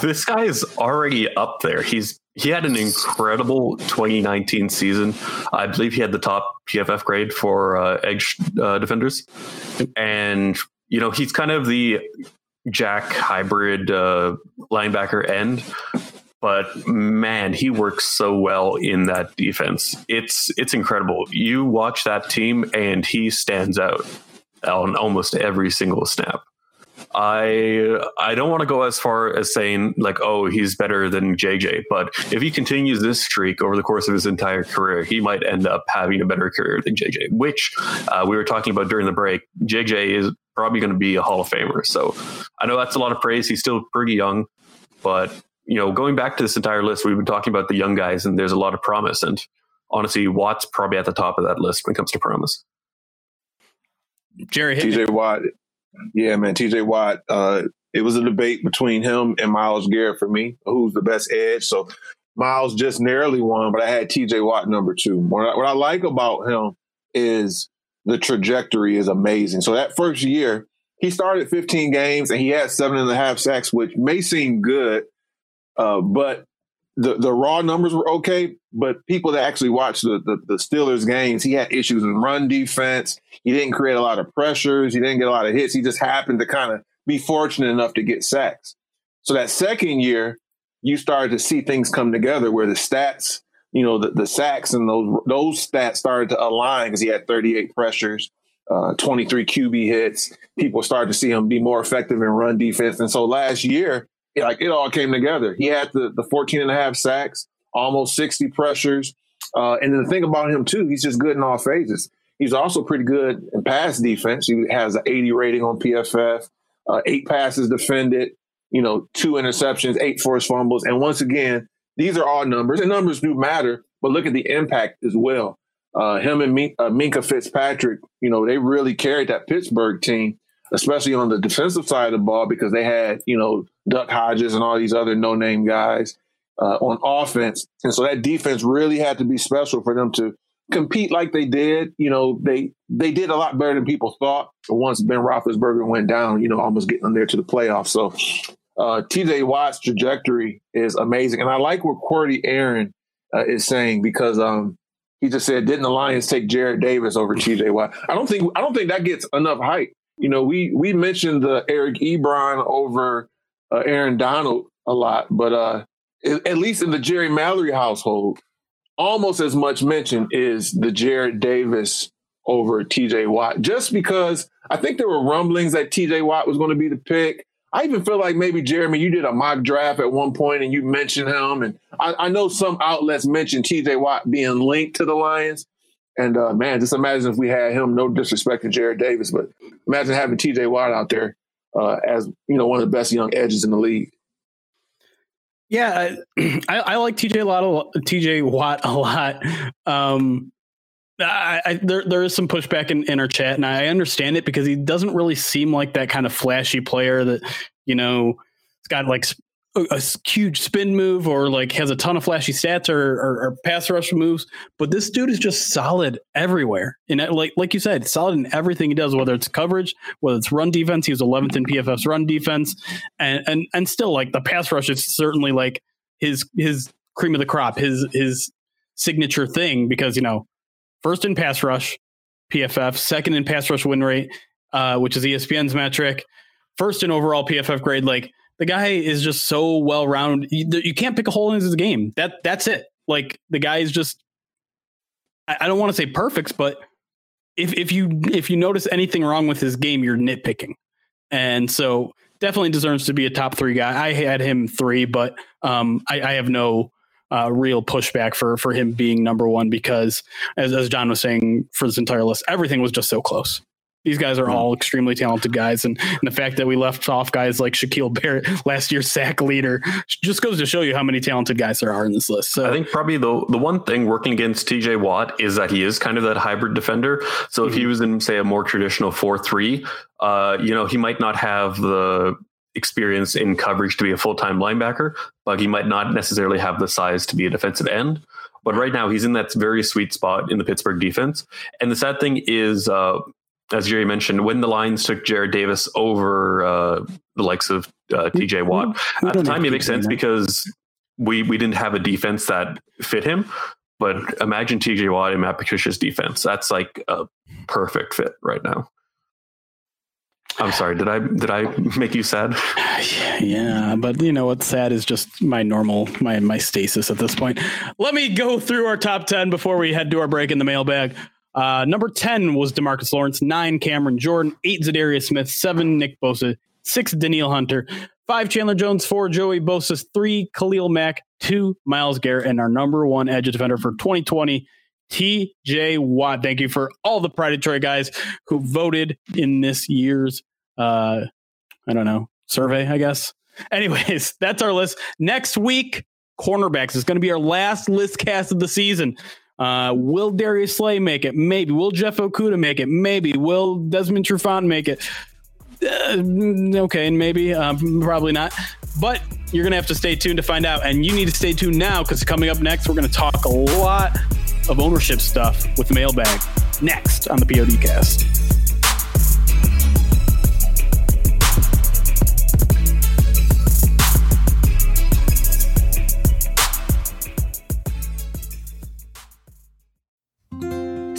this guy is already up there. He had an incredible 2019 season. I believe he had the top PFF grade for edge defenders. And, you know, he's kind of the Jack hybrid linebacker end. But man, he works so well in that defense. It's incredible. You watch that team and he stands out on almost every single snap. I don't want to go as far as saying like, oh, he's better than JJ, but if he continues this streak over the course of his entire career, he might end up having a better career than JJ, which we were talking about during the break. JJ is probably going to be a Hall of Famer. So I know that's a lot of praise. He's still pretty young, but you know, going back to this entire list, we've been talking about the young guys, and there's a lot of promise. And honestly, Watt's probably at the top of that list when it comes to promise. Jerry, T.J. Watt, yeah, man, T.J. Watt. It was a debate between him and Myles Garrett for me, who's the best edge. So Myles just narrowly won, but I had T.J. Watt number 2. What I like about him is the trajectory is amazing. So that first year, he started 15 games and he had 7.5 sacks, which may seem good. But the raw numbers were okay. But people that actually watched the Steelers games, he had issues in run defense. He didn't create a lot of pressures. He didn't get a lot of hits. He just happened to kind of be fortunate enough to get sacks. So that second year, you started to see things come together where the stats, you know, the sacks and those stats started to align because he had 38 pressures, 23 QB hits. People started to see him be more effective in run defense. And so last year, like, it all came together. He had the 14.5 sacks, almost 60 pressures. And then the thing about him, too, he's just good in all phases. He's also pretty good in pass defense. He has an 80 rating on PFF, 8 passes defended, you know, 2 interceptions, 8 forced fumbles. And once again, these are all numbers, and numbers do matter. But look at the impact as well. Him and Minkah Fitzpatrick, you know, they really carried that Pittsburgh team, especially on the defensive side of the ball, because they had, you know, Duck Hodges and all these other no-name guys on offense. And so that defense really had to be special for them to compete like they did. You know, they did a lot better than people thought once Ben Roethlisberger went down, you know, almost getting them there to the playoffs. So T.J. Watt's trajectory is amazing. And I like what Qwerty Aaron is saying, because he just said, didn't the Lions take Jarrad Davis over T.J. Watt? I don't think that gets enough hype. You know, we mentioned the Eric Ebron over Aaron Donald a lot, but at least in the Jerry Mallory household, almost as much mention is the Jarrad Davis over T.J. Watt, just because I think there were rumblings that T.J. Watt was going to be the pick. I even feel like maybe, Jeremy, you did a mock draft at one point and you mentioned him. And I know some outlets mentioned T.J. Watt being linked to the Lions. And, man, just imagine if we had him, no disrespect to Jarrad Davis, but imagine having T.J. Watt out there as, you know, one of the best young edges in the league. Yeah, I like T.J. Watt a lot. There is some pushback in our chat, and I understand it, because he doesn't really seem like that kind of flashy player that, you know, it's got like a huge spin move or like has a ton of flashy stats or pass rush moves. But this dude is just solid everywhere. And like you said, solid in everything he does, whether it's coverage, whether it's run defense. He was 11th in PFF's run defense, and still, like, the pass rush is certainly like his cream of the crop, his signature thing, because, you know, first in pass rush, PFF, second in pass rush win rate, which is ESPN's metric, first in overall PFF grade. Like, the guy is just so well-rounded. You can't pick a hole in his game. That's it. Like, the guy is just, I don't want to say perfect, but if you notice anything wrong with his game, you're nitpicking. And so definitely deserves to be a top three guy. I had him three, but I have no real pushback for him being number one, because as John was saying, for this entire list, everything was just so close. These guys are all extremely talented guys. And the fact that we left off guys like Shaquille Barrett, last year's sack leader, just goes to show you how many talented guys there are in this list. So I think probably the one thing working against T.J. Watt is that he is kind of that hybrid defender. So if he was in, say, a more traditional 4-3, you know, he might not have the experience in coverage to be a full-time linebacker, but he might not necessarily have the size to be a defensive end. But right now he's in that very sweet spot in the Pittsburgh defense. And the sad thing is, as Jerry mentioned, when the Lions took Jarrad Davis over the likes of T.J. Watt, at the time it makes sense, because we didn't have a defense that fit him. But imagine T.J. Watt and Matt Patricia's defense. That's like a perfect fit right now. I'm sorry. Did I make you sad? Yeah, but you know what's sad is just my stasis at this point. Let me go through our top 10 before we head to our break in the mailbag. Number 10 was DeMarcus Lawrence, 9 Cameron Jordan, 8 Za'Darius Smith, 7 Nick Bosa, 6 Danielle Hunter, 5 Chandler Jones, 4 Joey Bosa, 3 Khalil Mack, 2 Myles Garrett, and our number one edge defender for 2020, T.J. Watt. Thank you for all the Pride of Detroit guys who voted in this year's survey, I guess. Anyways, that's our list. Next week, cornerbacks is going to be our last list cast of the season. Will Darius Slay make it? Maybe. Will Jeff Okuda make it? Maybe. Will Desmond Trufant make it? Okay, and maybe. Probably not. But you're going to have to stay tuned to find out. And you need to stay tuned now, because coming up next, we're going to talk a lot of ownership stuff with the mailbag next on the PODcast.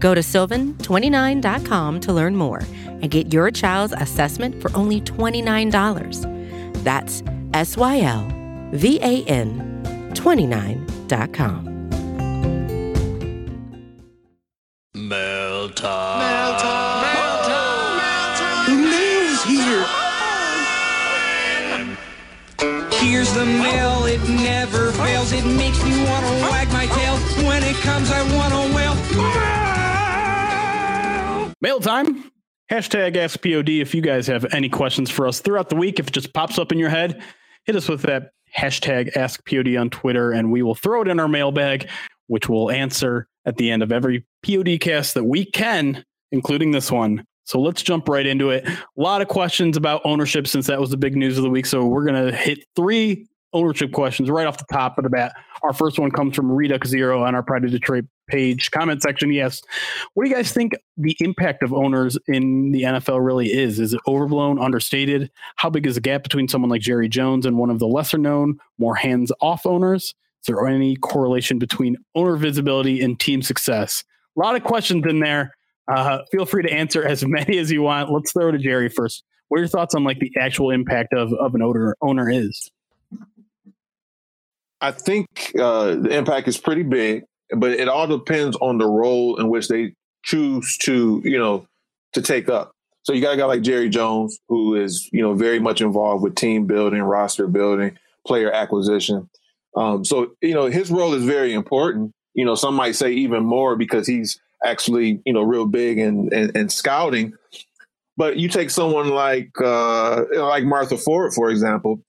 Go to sylvan29.com to learn more and get your child's assessment for only $29. That's SYLVAN 29.com. DraftKings.com. Mail time. Mail's here. Here's the mail, it never fails. It makes me want to wag my tail. When it comes, I want to wail. Mail time. Hashtag AskPOD. If you guys have any questions for us throughout the week, if it just pops up in your head, hit us with that hashtag AskPOD on Twitter, and we will throw it in our mailbag, which we'll answer at the end of every PODcast that we can, including this one. So let's jump right into it. A lot of questions about ownership since that was the big news of the week. So we're going to hit three ownership questions right off the top of the bat. Our first one comes from Redux Zero on our Pride of Detroit page comment section. Yes. What do you guys think the impact of owners in the NFL really is? Is it overblown, understated? How big is the gap between someone like Jerry Jones and one of the lesser known, more hands-off owners? Is there any correlation between owner visibility and team success? A lot of questions in there. Feel free to answer as many as you want. Let's throw to Jerry first. What are your thoughts on like the actual impact of an owner is? I think the impact is pretty big, but it all depends on the role in which they choose to, to take up. So you got a guy like Jerry Jones, who is, very much involved with team building, roster building, player acquisition. So his role is very important. Some might say even more because he's actually, real big in scouting. But you take someone like Martha Ford, for example,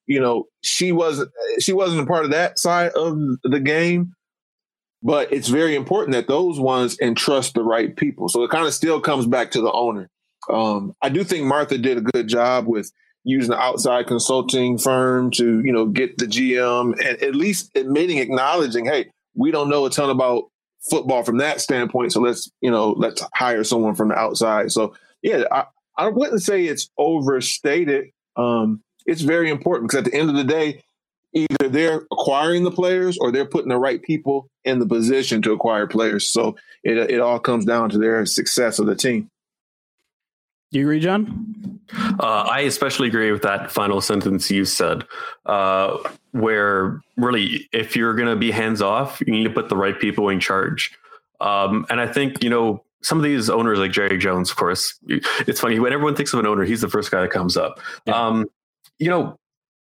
she wasn't a part of that side of the game, but it's very important that those ones entrust the right people. So it kind of still comes back to the owner. I do think Martha did a good job with using an outside consulting firm to, get the GM and at least acknowledging, hey, we don't know a ton about football from that standpoint. So let's hire someone from the outside. So yeah, I wouldn't say it's overstated. It's very important because at the end of the day, either they're acquiring the players or they're putting the right people in the position to acquire players. So it all comes down to their success of the team. Do you agree, John? I especially agree with that final sentence you said, where really, if you're going to be hands off, you need to put the right people in charge. And I think, some of these owners like Jerry Jones, of course, it's funny when everyone thinks of an owner, he's the first guy that comes up. Yeah.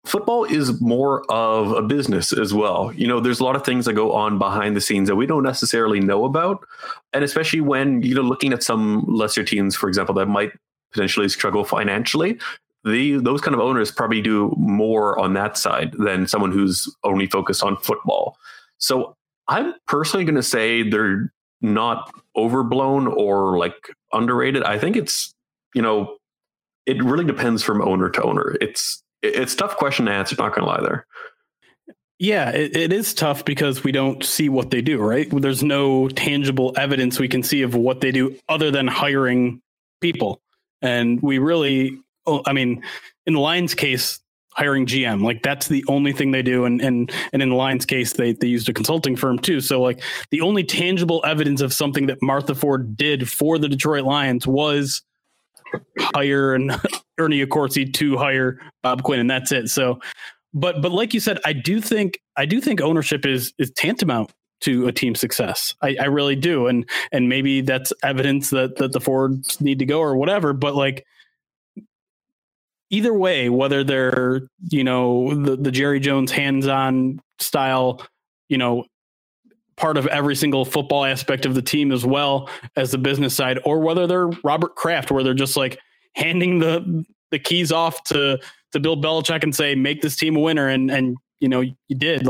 Football is more of a business as well. There's a lot of things that go on behind the scenes that we don't necessarily know about. And especially when, looking at some lesser teams, for example, that might potentially struggle financially, those kind of owners probably do more on that side than someone who's only focused on football. So I'm personally going to say they're not overblown or underrated. I think it's, it really depends from owner to owner. It's a tough question to answer. Not going to lie there. Yeah, it is tough because we don't see what they do, right? There's no tangible evidence we can see of what they do other than hiring people. And we really, in the Lions case, hiring GM, that's the only thing they do. And in the Lions case, they used a consulting firm too. So the only tangible evidence of something that Martha Ford did for the Detroit Lions was hire and Ernie Accorsi to hire Bob Quinn, and that's it. So, but like you said, I do think ownership is tantamount to a team success. I really do. And maybe that's evidence that the Fords need to go or whatever, but either way, whether they're, the Jerry Jones hands-on style, part of every single football aspect of the team as well as the business side, or whether they're Robert Kraft, where they're just handing the keys off to Bill Belichick and say, make this team a winner. And you did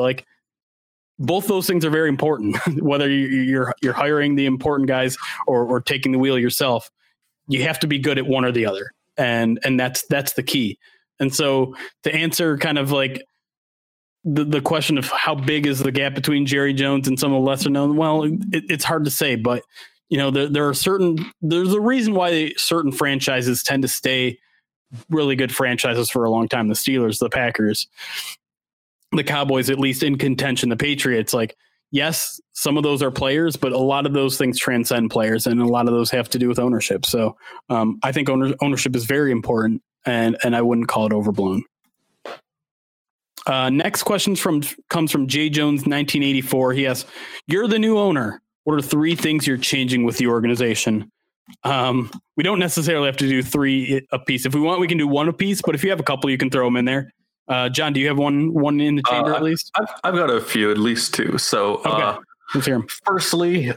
both those things are very important, whether you're hiring the important guys or taking the wheel yourself. You have to be good at one or the other. And that's the key. And so to answer kind of the question of how big is the gap between Jerry Jones and some of the lesser known, well, it's hard to say, but there's a reason why certain franchises tend to stay really good franchises for a long time. The Steelers, the Packers, the Cowboys, at least in contention, the Patriots, yes, some of those are players, but a lot of those things transcend players. And a lot of those have to do with ownership. So I think ownership is very important and I wouldn't call it overblown. Next question comes from Jay Jones 1984. He asks, "You're the new owner. What are three things you're changing with the organization?" We don't necessarily have to do three a piece. If we want, we can do one a piece. But if you have a couple, you can throw them in there. John, do you have one in the chamber at least? I've got a few, at least two. So okay. Let's hear them. Firstly,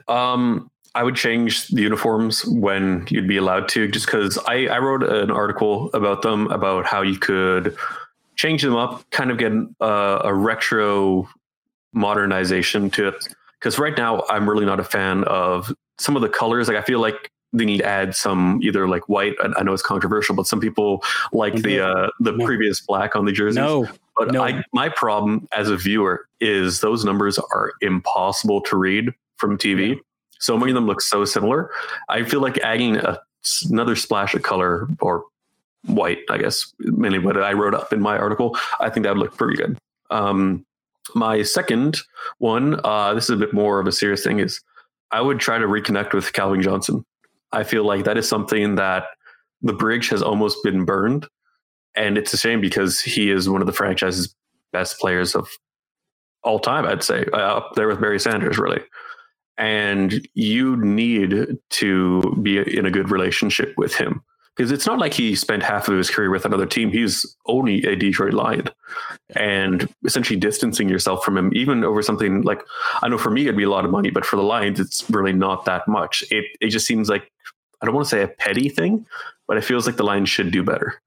I would change the uniforms when you'd be allowed to, just because I wrote an article about them, about how you could change them up, kind of get a retro modernization to it. Because right now I'm really not a fan of some of the colors. Like I feel like they need to add some either like white. I know it's controversial, but some people like the previous black on the jerseys. No. My problem as a viewer is those numbers are impossible to read from TV. Yeah. So many of them look so similar. I feel like adding another splash of color or white, I guess, mainly what I wrote up in my article, I think that would look pretty good. My second one, this is a bit more of a serious thing, is I would try to reconnect with Calvin Johnson. I feel like that is something that the bridge has almost been burned. And it's a shame because he is one of the franchise's best players of all time, I'd say, up there with Barry Sanders, really. And you need to be in a good relationship with him, because it's not like he spent half of his career with another team. He's only a Detroit Lion, and essentially distancing yourself from him, even over something like, I know for me, it'd be a lot of money, but for the Lions, it's really not that much. It just seems like, I don't want to say a petty thing, but it feels like the Lions should do better.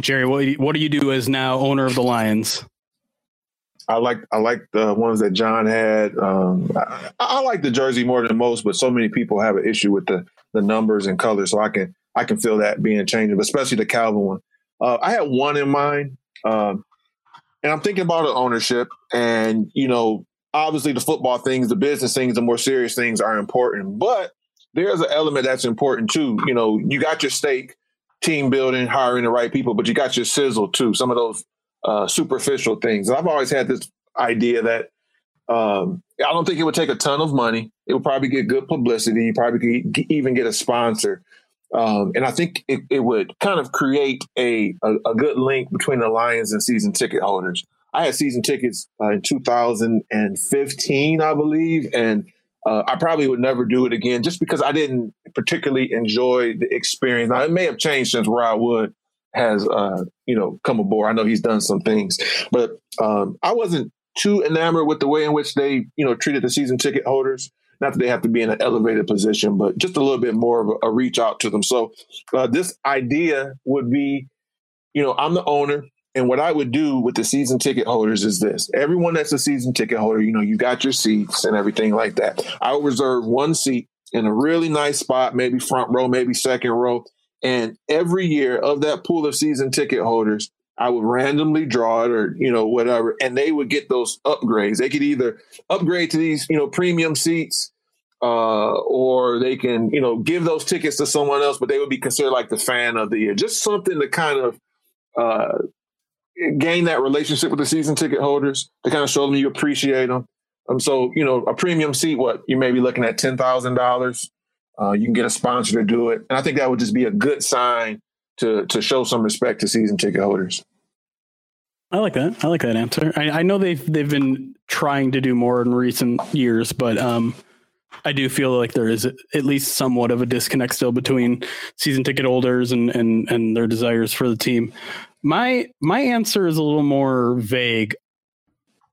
Jerry, what do you do as now owner of the Lions? I like the ones that John had. I like the jersey more than most, but so many people have an issue with the numbers and colors. So I can feel that being changed, especially the Calvin one. I had one in mind, and I'm thinking about ownership. And you know, obviously, the football things, the business things, the more serious things are important. But there's an element that's important too. You know, you got your stake, team building, hiring the right people, but you got your sizzle too. Some of those superficial things. And I've always had this idea that I don't think it would take a ton of money. It would probably get good publicity. You probably could even get a sponsor. And I think it would kind of create a good link between the Lions and season ticket holders. I had season tickets in 2015, I believe. And I probably would never do it again just because I didn't particularly enjoy the experience. Now, it may have changed since Rod Wood has, come aboard. I know he's done some things, but I wasn't too enamored with the way in which they, treated the season ticket holders. Not that they have to be in an elevated position, but just a little bit more of a reach out to them. So this idea would be, I'm the owner. And what I would do with the season ticket holders is this. Everyone that's a season ticket holder, you got your seats and everything like that. I would reserve one seat in a really nice spot, maybe front row, maybe second row. And every year of that pool of season ticket holders, I would randomly draw it or, whatever, and they would get those upgrades. They could either upgrade to these, premium seats or they can, give those tickets to someone else, but they would be considered like the fan of the year. Just something to kind of gain that relationship with the season ticket holders, to kind of show them you appreciate them. So, a premium seat, you may be looking at $10,000. You can get a sponsor to do it. And I think that would just be a good sign to show some respect to season ticket holders. I like that. I like that answer. I know they've been trying to do more in recent years, but I do feel like there is at least somewhat of a disconnect still between season ticket holders and their desires for the team. My answer is a little more vague.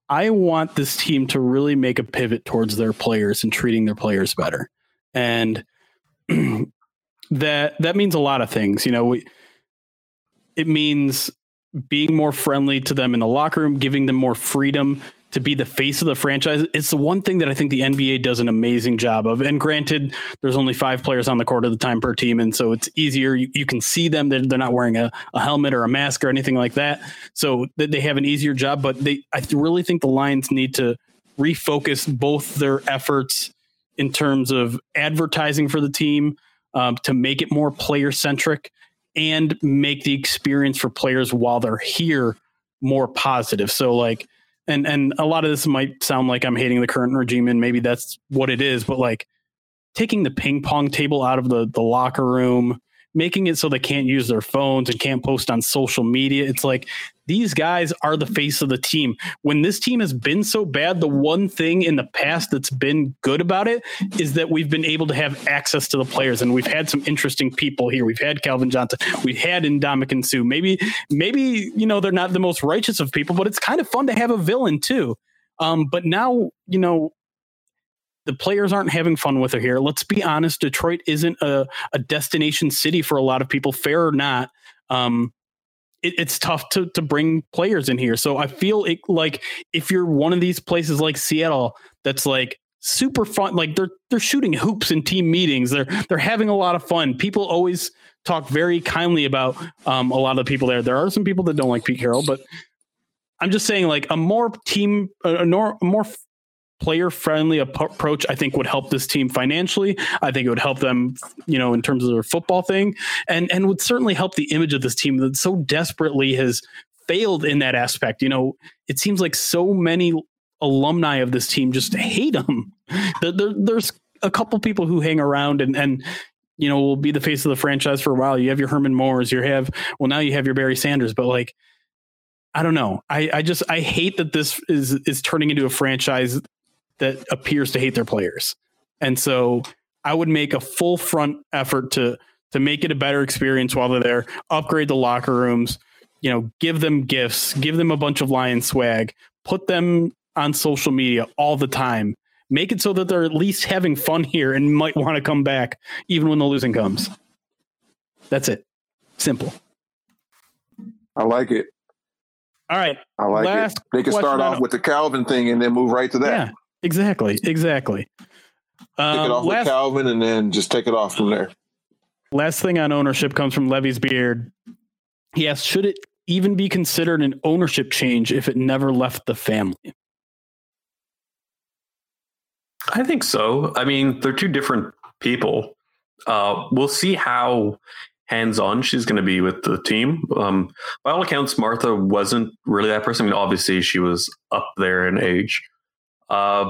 I want this team to really make a pivot towards their players and treating their players better. And that means a lot of things. It means being more friendly to them in the locker room, giving them more freedom to be the face of the franchise. It's the one thing that I think the NBA does an amazing job of. And granted, there's only 5 players on the court at the time per team. And so it's easier. You can see them. They're not wearing a helmet or a mask or anything like that. So they have an easier job. But I really think the Lions need to refocus both their efforts in terms of advertising for the team to make it more player centric and make the experience for players while they're here more positive. So like, and a lot of this might sound like I'm hating the current regime, and maybe that's what it is, but like taking the ping pong table out of the locker room making it so they can't use their phones and can't post on social media. It's like, these guys are the face of the team. When this team has been so bad, the one thing in the past that's been good about it is that we've been able to have access to the players, and we've had some interesting people here. We've had Calvin Johnson. We've had Ndamukong Suh. Maybe, you know, they're not the most righteous of people, but it's kind of fun to have a villain too. But now, you know, the players aren't having fun with it here. Let's be honest. Detroit isn't a destination city for a lot of people, fair or not. It's tough to bring players in here. So I feel like if you're one of these places like Seattle, that's like super fun, like they're shooting hoops in team meetings. They're having a lot of fun. People always talk very kindly about a lot of the people there. There are some people that don't like Pete Carroll, but I'm just saying, like, a more player friendly approach, I think, would help this team financially. I think it would help them, you know, in terms of their football thing, and would certainly help the image of this team that so desperately has failed in that aspect. You know, it seems like so many alumni of this team just hate them. There's a couple people who hang around and, you know, will be the face of the franchise for a while. You have your Herman Moores, now you have your Barry Sanders, but like, I don't know. I hate that this is turning into a franchise that appears to hate their players. And so I would make a full front effort to make it a better experience while they're there, upgrade the locker rooms, you know, give them gifts, give them a bunch of Lion swag, put them on social media all the time, make it so that they're at least having fun here and might want to come back even when the losing comes. That's it. Simple. I like it. All right. I like it. They can start off with the Calvin thing and then move right to that. Yeah. Exactly. Take it off with Calvin and then just take it off from there. Last thing on ownership comes from Levy's Beard. He asks, should it even be considered an ownership change if it never left the family? I think so. I mean, they're two different people. We'll see how hands-on she's going to be with the team. By all accounts, Martha wasn't really that person. I mean, obviously she was up there in age. At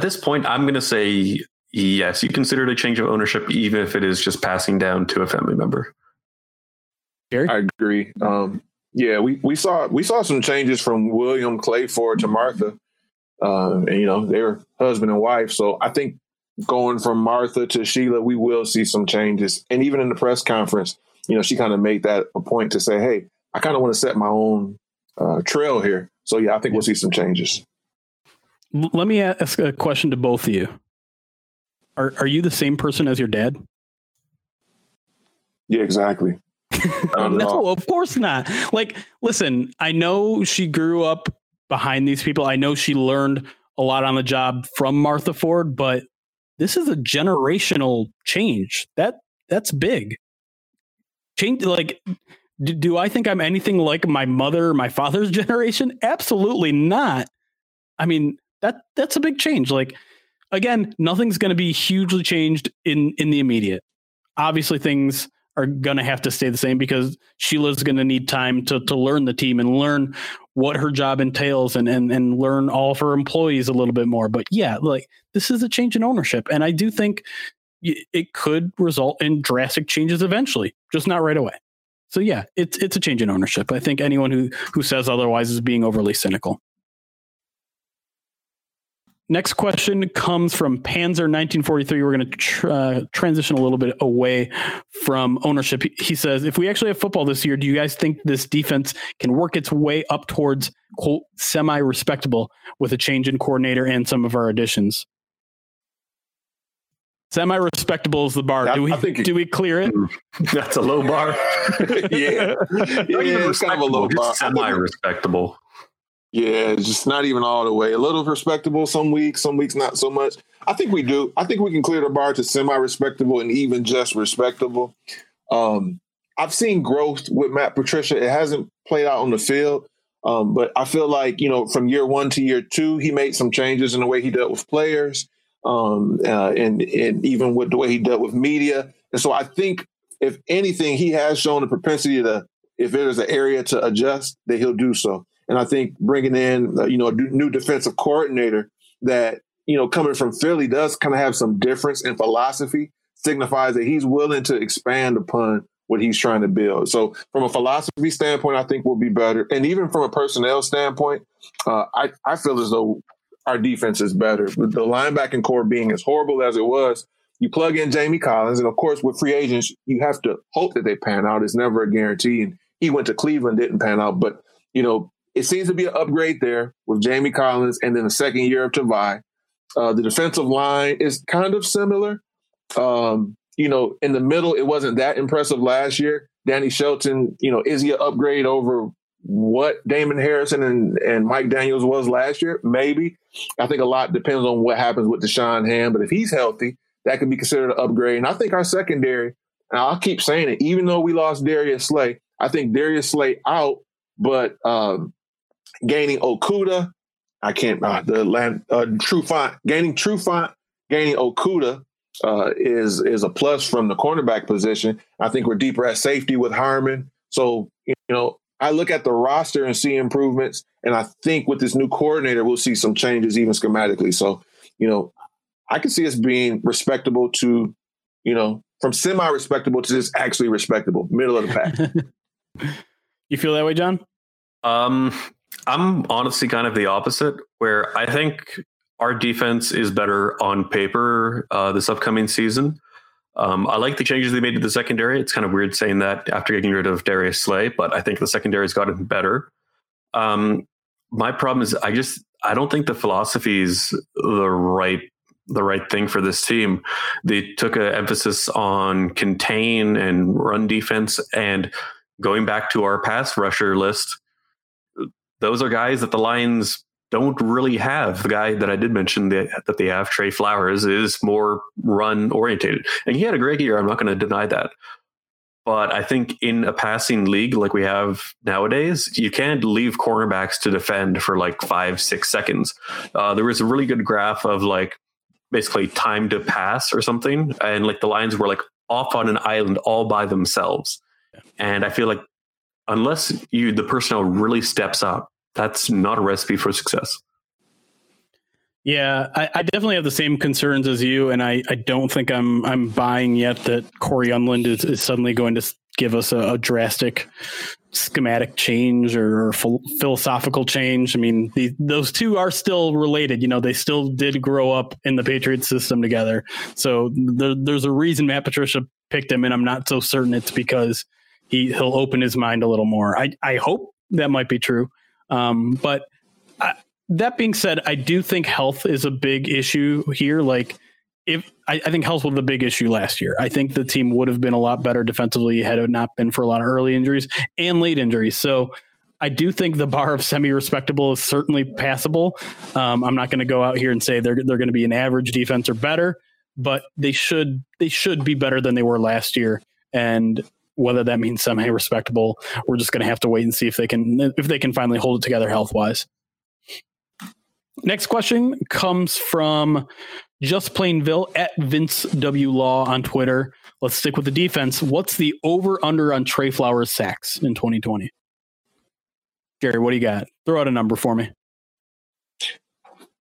this point, I'm going to say, yes, you consider it a change of ownership, even if it is just passing down to a family member. Gary? I agree. We saw some changes from William Clayford to Martha, and, you know, they were husband and wife. So I think going from Martha to Sheila, we will see some changes. And even in the press conference, you know, she kind of made that a point to say, hey, I kind of want to set my own trail here. So, yeah, I think we'll see some changes. Let me ask a question to both of you. Are you the same person as your dad? Yeah, exactly. No, of course not. Like, listen, I know she grew up behind these people. I know she learned a lot on the job from Martha Ford, but this is a generational change. That's big. Change, like, do I think I'm anything like my mother or my father's generation? Absolutely not. I mean, that's a big change. Like, again, nothing's going to be hugely changed in the immediate. Obviously, things are going to have to stay the same because Sheila's going to need time to learn the team and learn what her job entails and learn all of her employees a little bit more. But yeah, like, this is a change in ownership. And I do think it could result in drastic changes eventually, just not right away. So yeah, it's a change in ownership. I think anyone who says otherwise is being overly cynical. Next question comes from Panzer 1943. We're going to transition a little bit away from ownership. He says, if we actually have football this year, do you guys think this defense can work its way up towards, quote, semi-respectable with a change in coordinator and some of our additions? Semi-respectable is the bar. Do we clear it? That's a low bar. Yeah. It's kind of a low bar. Semi-respectable. Yeah, just not even all the way. A little respectable some weeks not so much. I think we do. I think we can clear the bar to semi-respectable and even just respectable. I've seen growth with Matt Patricia. It hasn't played out on the field, but I feel like, you know, from year one to year two, he made some changes in the way he dealt with players, and even with the way he dealt with media. And so I think, if anything, he has shown a propensity to, if there's an area to adjust, that he'll do so. And I think bringing in, you know, a new defensive coordinator that, you know, coming from Philly does kind of have some difference in philosophy signifies that he's willing to expand upon what he's trying to build. So from a philosophy standpoint, I think we'll be better. And even from a personnel standpoint, I feel as though our defense is better. With the linebacking core being as horrible as it was, you plug in Jamie Collins, and of course, with free agents, you have to hope that they pan out. It's never a guarantee. And he went to Cleveland, didn't pan out. But, you know, it seems to be an upgrade there with Jamie Collins and then the second year of Tavai. The defensive line is kind of similar. You know, in the middle, it wasn't that impressive last year. Danny Shelton, you know, is he an upgrade over what Damon Harrison and Mike Daniels was last year? Maybe. I think a lot depends on what happens with Deshaun Hand. But if he's healthy, that could be considered an upgrade. And I think our secondary, and I'll keep saying it, even though we lost Darius Slay, I think Darius Slay out, but gaining Okuda, I can't, Trufant, gaining Okuda is a plus from the cornerback position. I think we're deeper at safety with Harmon. So, you know, I look at the roster and see improvements. And I think with this new coordinator, we'll see some changes even schematically. So, you know, I can see us being respectable to, you know, from semi-respectable to just actually respectable, middle of the pack. You feel that way, John? I'm honestly kind of the opposite, where I think our defense is better on paper this upcoming season. I like the changes they made to the secondary. It's kind of weird saying that after getting rid of Darius Slay, but I think the secondary's gotten better. My problem is I don't think the philosophy is the right thing for this team. They took an emphasis on contain and run defense, and going back to our pass rusher list, those are guys that the Lions don't really have. The guy that I did mention that they have, Trey Flowers, is more run oriented, and he had a great year. I'm not going to deny that. But I think in a passing league like we have nowadays, you can't leave cornerbacks to defend for like 5-6 seconds. There was a really good graph of like basically time to pass or something. And like the Lions were like off on an island all by themselves. And I feel like unless the personnel really steps up, that's not a recipe for success. Yeah, I definitely have the same concerns as you. And I don't think I'm buying yet that Corey Unlund is suddenly going to give us a drastic schematic change or philosophical change. I mean, those two are still related. You know, they still did grow up in the Patriots system together. So there's a reason Matt Patricia picked him, and I'm not so certain it's because he'll open his mind a little more. I hope that might be true. But that being said, I do think health is a big issue here. Like, I think health was the big issue last year. I think the team would have been a lot better defensively had it not been for a lot of early injuries and late injuries. So I do think the bar of semi-respectable is certainly passable. I'm not going to go out here and say they're going to be an average defense or better, but they should be better than they were last year. And whether that means semi-respectable, we're just going to have to wait and see if they can finally hold it together health-wise. Next question comes from Just Plainville at Vince W. Law on Twitter. Let's stick with the defense. What's the over-under on Trey Flowers' sacks in 2020? Jerry, what do you got? Throw out a number for me.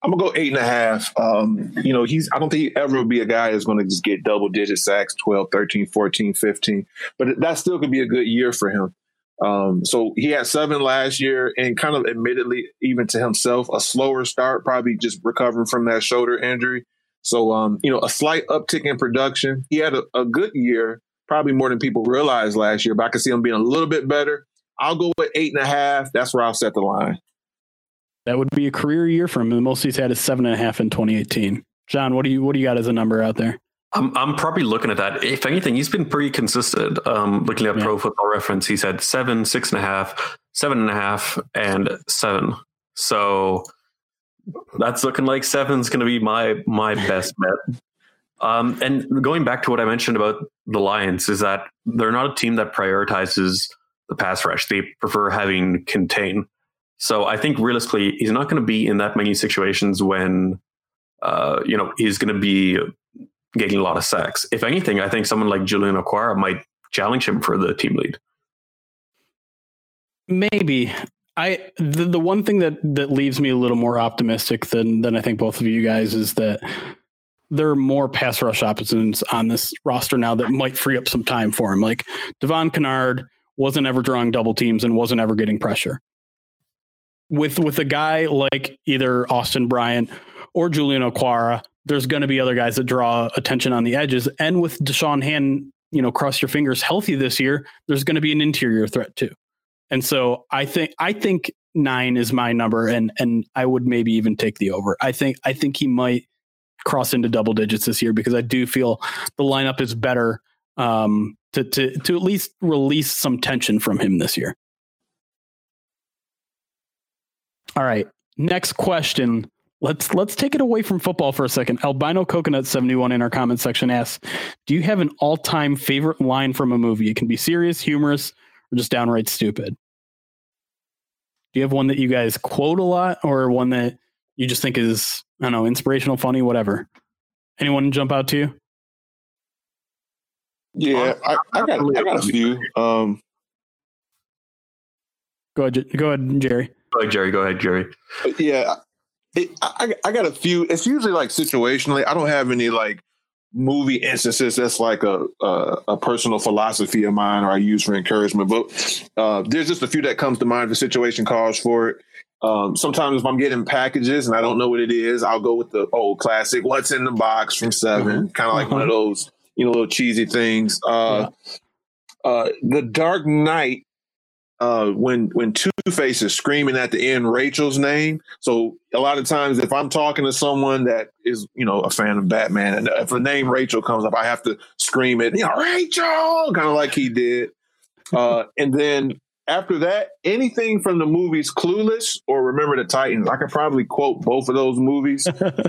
I'm going to go 8.5. You know, I don't think he ever will be a guy that's going to just get double-digit sacks, 12, 13, 14, 15. But that still could be a good year for him. So he had 7 last year, and kind of admittedly, even to himself, a slower start, probably just recovering from that shoulder injury. So, you know, a slight uptick in production. He had a good year, probably more than people realized last year, but I could see him being a little bit better. I'll go with 8.5. That's where I'll set the line. That would be a career year for him. The most he's had is 7.5 in 2018. John, what do you got as a number out there? I'm probably looking at that. If anything, he's been pretty consistent. Looking at Pro Football Reference, he's had 7, 6.5, 7.5, and 7. So that's looking like 7's going to be my best bet. And going back to what I mentioned about the Lions is that they're not a team that prioritizes the pass rush. They prefer having contain. So I think realistically, he's not going to be in that many situations when, you know, he's going to be getting a lot of sacks. If anything, I think someone like Julian Okwara might challenge him for the team lead. Maybe. The one thing that leaves me a little more optimistic than I think both of you guys is that there are more pass rush options on this roster now that might free up some time for him. Like Devon Kennard wasn't ever drawing double teams and wasn't ever getting pressure. With a guy like either Austin Bryant or Julian Okwara, there's going to be other guys that draw attention on the edges. And with Deshaun Hand, you know, cross your fingers, healthy this year, there's going to be an interior threat too. And so I think 9 is my number, and I would maybe even take the over. I think he might cross into double digits this year because I do feel the lineup is better to at least release some tension from him this year. All right, next question. Let's take it away from football for a second. Albino Coconut 71 in our comment section asks, do you have an all-time favorite line from a movie? It can be serious, humorous, or just downright stupid. Do you have one that you guys quote a lot or one that you just think is, I don't know, inspirational, funny, whatever? Anyone jump out to you? Yeah, I got a few. Go ahead, Jerry. Go ahead, Jerry. Yeah. I got a few. It's usually like situationally. I don't have any like movie instances that's like a personal philosophy of mine or I use for encouragement. But there's just a few that comes to mind if the situation calls for it. Sometimes if I'm getting packages and I don't know what it is, I'll go with the old classic "What's in the box" from Seven, kind of like one of those, you know, little cheesy things. The Dark Knight, when Two-Face is screaming at the end Rachel's name. So a lot of times if I'm talking to someone that is, you know, a fan of Batman, and if the name Rachel comes up, I have to scream it, you know, Rachel, kind of like he did. And then after that, anything from the movies Clueless or Remember the Titans, I could probably quote both of those movies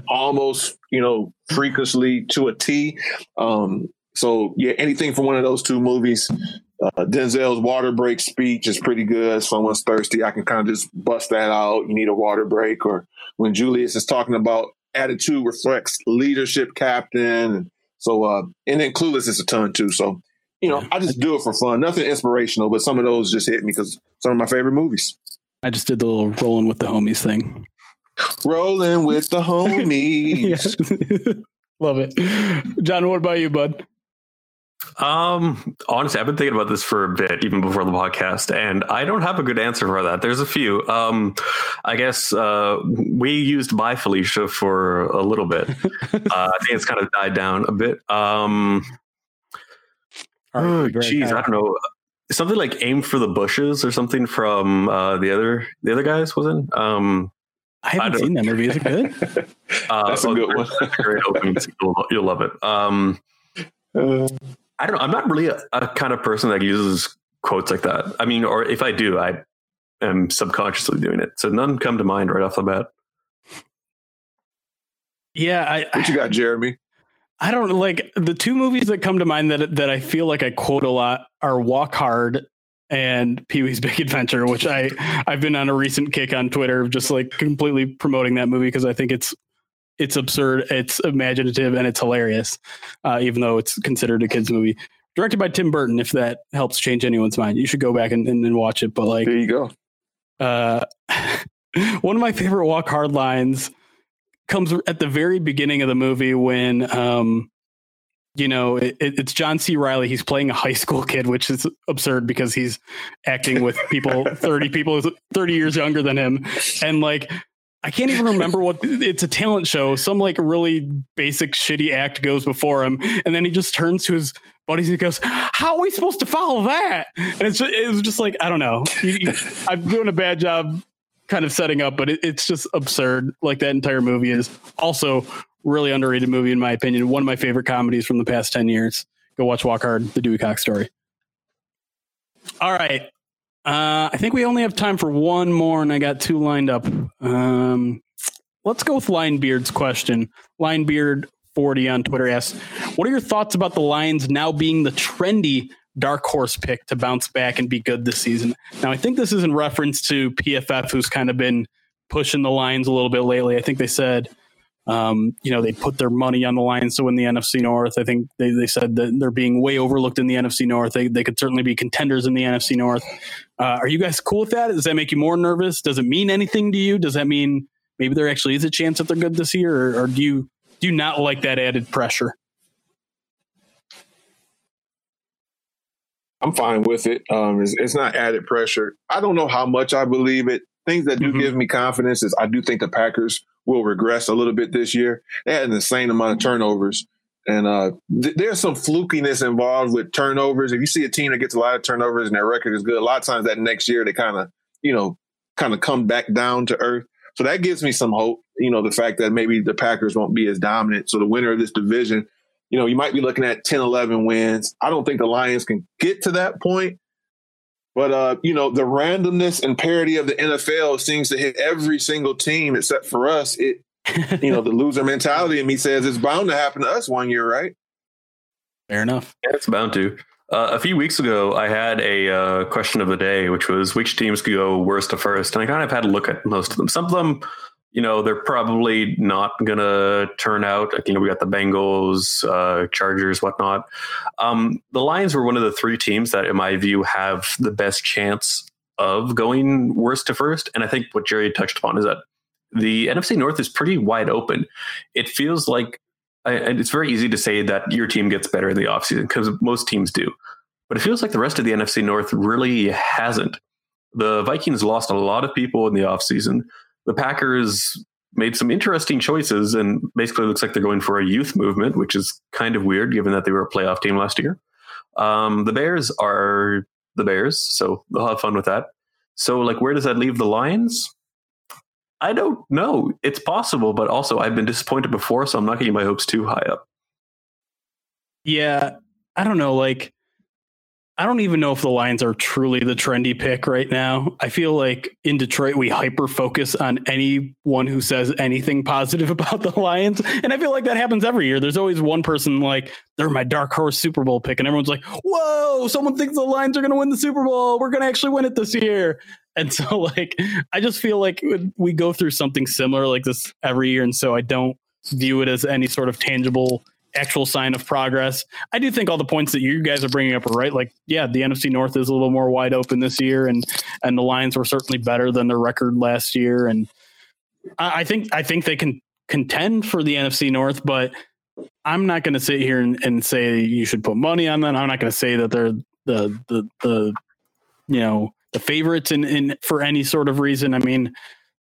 almost, you know, freakishly to a T. So, yeah, anything from one of those two movies. Denzel's water break speech is pretty good. Someone's thirsty, I can kind of just bust that out. You need a water break. Or when Julius is talking about attitude reflects leadership, captain. And so, and then Clueless is a ton too. So, you know, I just do it for fun. Nothing inspirational, but some of those just hit me because some of my favorite movies. I just did the little rolling with the homies thing. Rolling with the homies. Love it. John, what about you, bud? Honestly, I've been thinking about this for a bit, even before the podcast, and I don't have a good answer for that. There's a few. I guess we used "Bye Felicia" for a little bit. I think it's kind of died down a bit. I don't know. Something like "Aim for the Bushes" or something from the other guys, wasn't it? I haven't seen that movie. Is it good? That's a good one. Great opening. You'll love it. I don't know. I'm not really a kind of person that uses quotes like that. I mean, or if I do, I am subconsciously doing it. So none come to mind right off the bat. Yeah. What you got, Jeremy? I don't like the two movies that come to mind that I feel like I quote a lot are Walk Hard and Pee-wee's Big Adventure, which I've been on a recent kick on Twitter of just like completely promoting that movie because I think it's absurd, it's imaginative, and it's hilarious, even though it's considered a kid's movie. Directed by Tim Burton, if that helps change anyone's mind. You should go back and watch it. But like, there you go. One of my favorite Walk Hard lines comes at the very beginning of the movie when, you know, it's John C. Reilly. He's playing a high school kid, which is absurd because he's acting with people, 30 years younger than him. And like, I can't even remember what it's a talent show. Some like really basic shitty act goes before him. And then he just turns to his buddies and goes, how are we supposed to follow that? And it was just like, I don't know. I'm doing a bad job kind of setting up, but it's just absurd. Like that entire movie is also really underrated movie. In my opinion, one of my favorite comedies from the past 10 years. Go watch Walk Hard, the Dewey Cox Story. All right. I think we only have time for one more, and I got two lined up. Let's go with Linebeard's question. Linebeard40 on Twitter asks, what are your thoughts about the Lions now being the trendy dark horse pick to bounce back and be good this season? Now, I think this is in reference to PFF, who's kind of been pushing the Lions a little bit lately. I think they said, you know, they put their money on the Lions to win the NFC North. I think they said that they're being way overlooked in the NFC North. They could certainly be contenders in the NFC North. Are you guys cool with that? Does that make you more nervous? Does it mean anything to you? Does that mean maybe there actually is a chance that they're good this year? Or do you do not like that added pressure. I'm fine with it. It's not added pressure. I don't know how much I believe it. Things that do give me confidence is I do think the Packers will regress a little bit this year. They had an insane amount of turnovers. And there's some flukiness involved with turnovers. If you see a team that gets a lot of turnovers and their record is good, a lot of times that next year they kind of come back down to earth. So that gives me some hope, the fact that maybe the Packers won't be as dominant. So the winner of this division, you might be looking at 10, 11 wins. I don't think the Lions can get to that point. But, the randomness and parity of the NFL seems to hit every single team except for us. The loser mentality in me says it's bound to happen to us one year, right? Fair enough. Yeah, it's bound to. A few weeks ago, I had a question of the day, which was which teams could go worst to first. And I kind of had a look at most of them. Some of them, they're probably not going to turn out. We got the Bengals, Chargers, whatnot. The Lions were one of the three teams that, in my view, have the best chance of going worst to first. And I think what Jerry touched upon is that the NFC North is pretty wide open. It feels like, and it's very easy to say that your team gets better in the offseason because most teams do. But it feels like the rest of the NFC North really hasn't. The Vikings lost a lot of people in the offseason. The Packers made some interesting choices and basically looks like they're going for a youth movement, which is kind of weird given that they were a playoff team last year. The Bears are the Bears, so they'll have fun with that. So where does that leave the Lions? I don't know. It's possible, but also I've been disappointed before, so I'm not getting my hopes too high up. Yeah, I don't know. I don't even know if the Lions are truly the trendy pick right now. I feel like in Detroit, we hyper-focus on anyone who says anything positive about the Lions. And I feel like that happens every year. There's always one person they're my dark horse Super Bowl pick. And everyone's like, whoa, someone thinks the Lions are going to win the Super Bowl. We're going to actually win it this year. And so I just feel like we go through something similar like this every year. And so I don't view it as any sort of tangible, actual sign of progress. I do think all the points that you guys are bringing up are right. The NFC North is a little more wide open this year. And the Lions were certainly better than their record last year. And I think they can contend for the NFC North, but I'm not going to sit here and say you should put money on them. I'm not going to say that they're the favorites in for any sort of reason. I mean,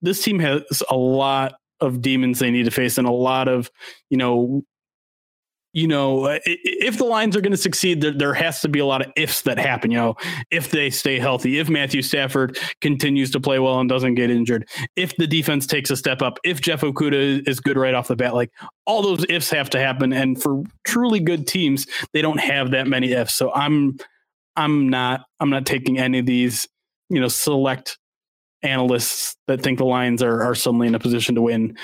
this team has a lot of demons they need to face and a lot of, if the Lions are going to succeed, there has to be a lot of ifs that happen, if they stay healthy, if Matthew Stafford continues to play well and doesn't get injured, if the defense takes a step up, if Jeff Okuda is good right off the bat, all those ifs have to happen. And for truly good teams, they don't have that many ifs. So I'm not taking any of these, select analysts that think the Lions are suddenly in a position to win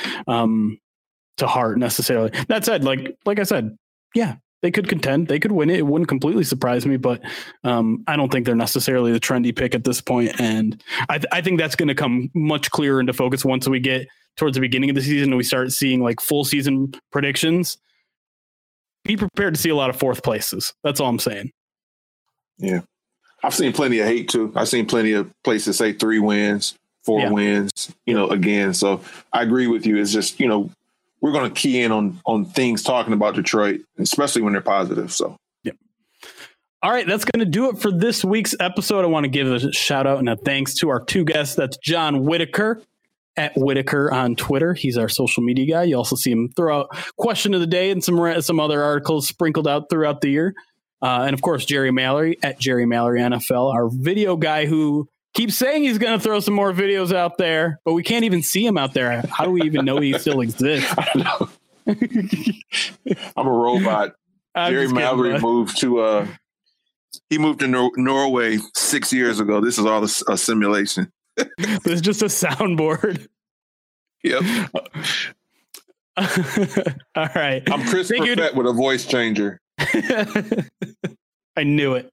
to heart necessarily. That said, like I said, yeah, they could contend, they could win it. It wouldn't completely surprise me, but I don't think they're necessarily the trendy pick at this point. And I think that's going to come much clearer into focus once we get towards the beginning of the season and we start seeing full season predictions. Be prepared to see a lot of fourth places. That's all I'm saying. Yeah. I've seen plenty of hate too. I've seen plenty of places say 3 wins, 4 wins, again. So I agree with you. It's just, we're going to key in on things talking about Detroit, especially when they're positive. So, yep. All right. That's going to do it for this week's episode. I want to give a shout out and a thanks to our 2 guests. That's John Whitaker at Whitaker on Twitter. He's our social media guy. You also see him throw out question of the day and some other articles sprinkled out throughout the year. And of course, Jerry Mallory at Jerry Mallory NFL, our video guy who keeps saying he's going to throw some more videos out there, but we can't even see him out there. How do we even know he still exists? I don't know. I'm a robot. Jerry Mallory moved to Norway 6 years ago. This is all a simulation. This is just a soundboard. Yep. All right. I'm Chris Perfett with a voice changer. I knew it.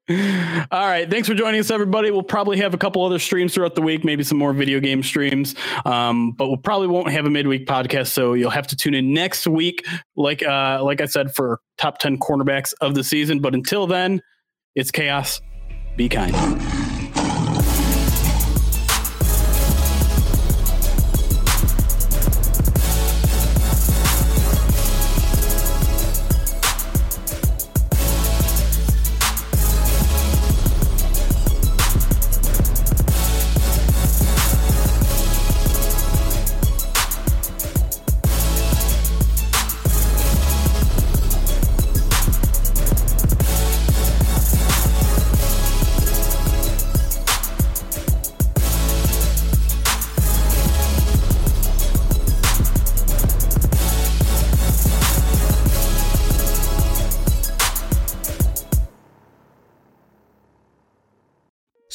All right. Thanks for joining us, everybody. We'll probably have a couple other streams throughout the week, maybe some more video game streams, but we probably won't have a midweek podcast. So you'll have to tune in next week. Like I said, for top 10 cornerbacks of the season. But until then, it's chaos. Be kind.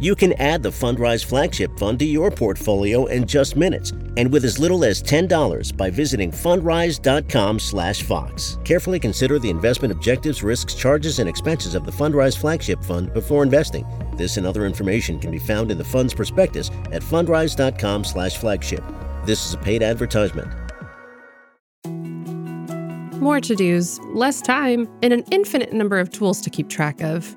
You can add the Fundrise Flagship Fund to your portfolio in just minutes and with as little as $10 by visiting fundrise.com/fox. Carefully consider the investment objectives, risks, charges, and expenses of the Fundrise Flagship Fund before investing. This and other information can be found in the fund's prospectus at fundrise.com/flagship. This is a paid advertisement. More to-dos, less time, and an infinite number of tools to keep track of.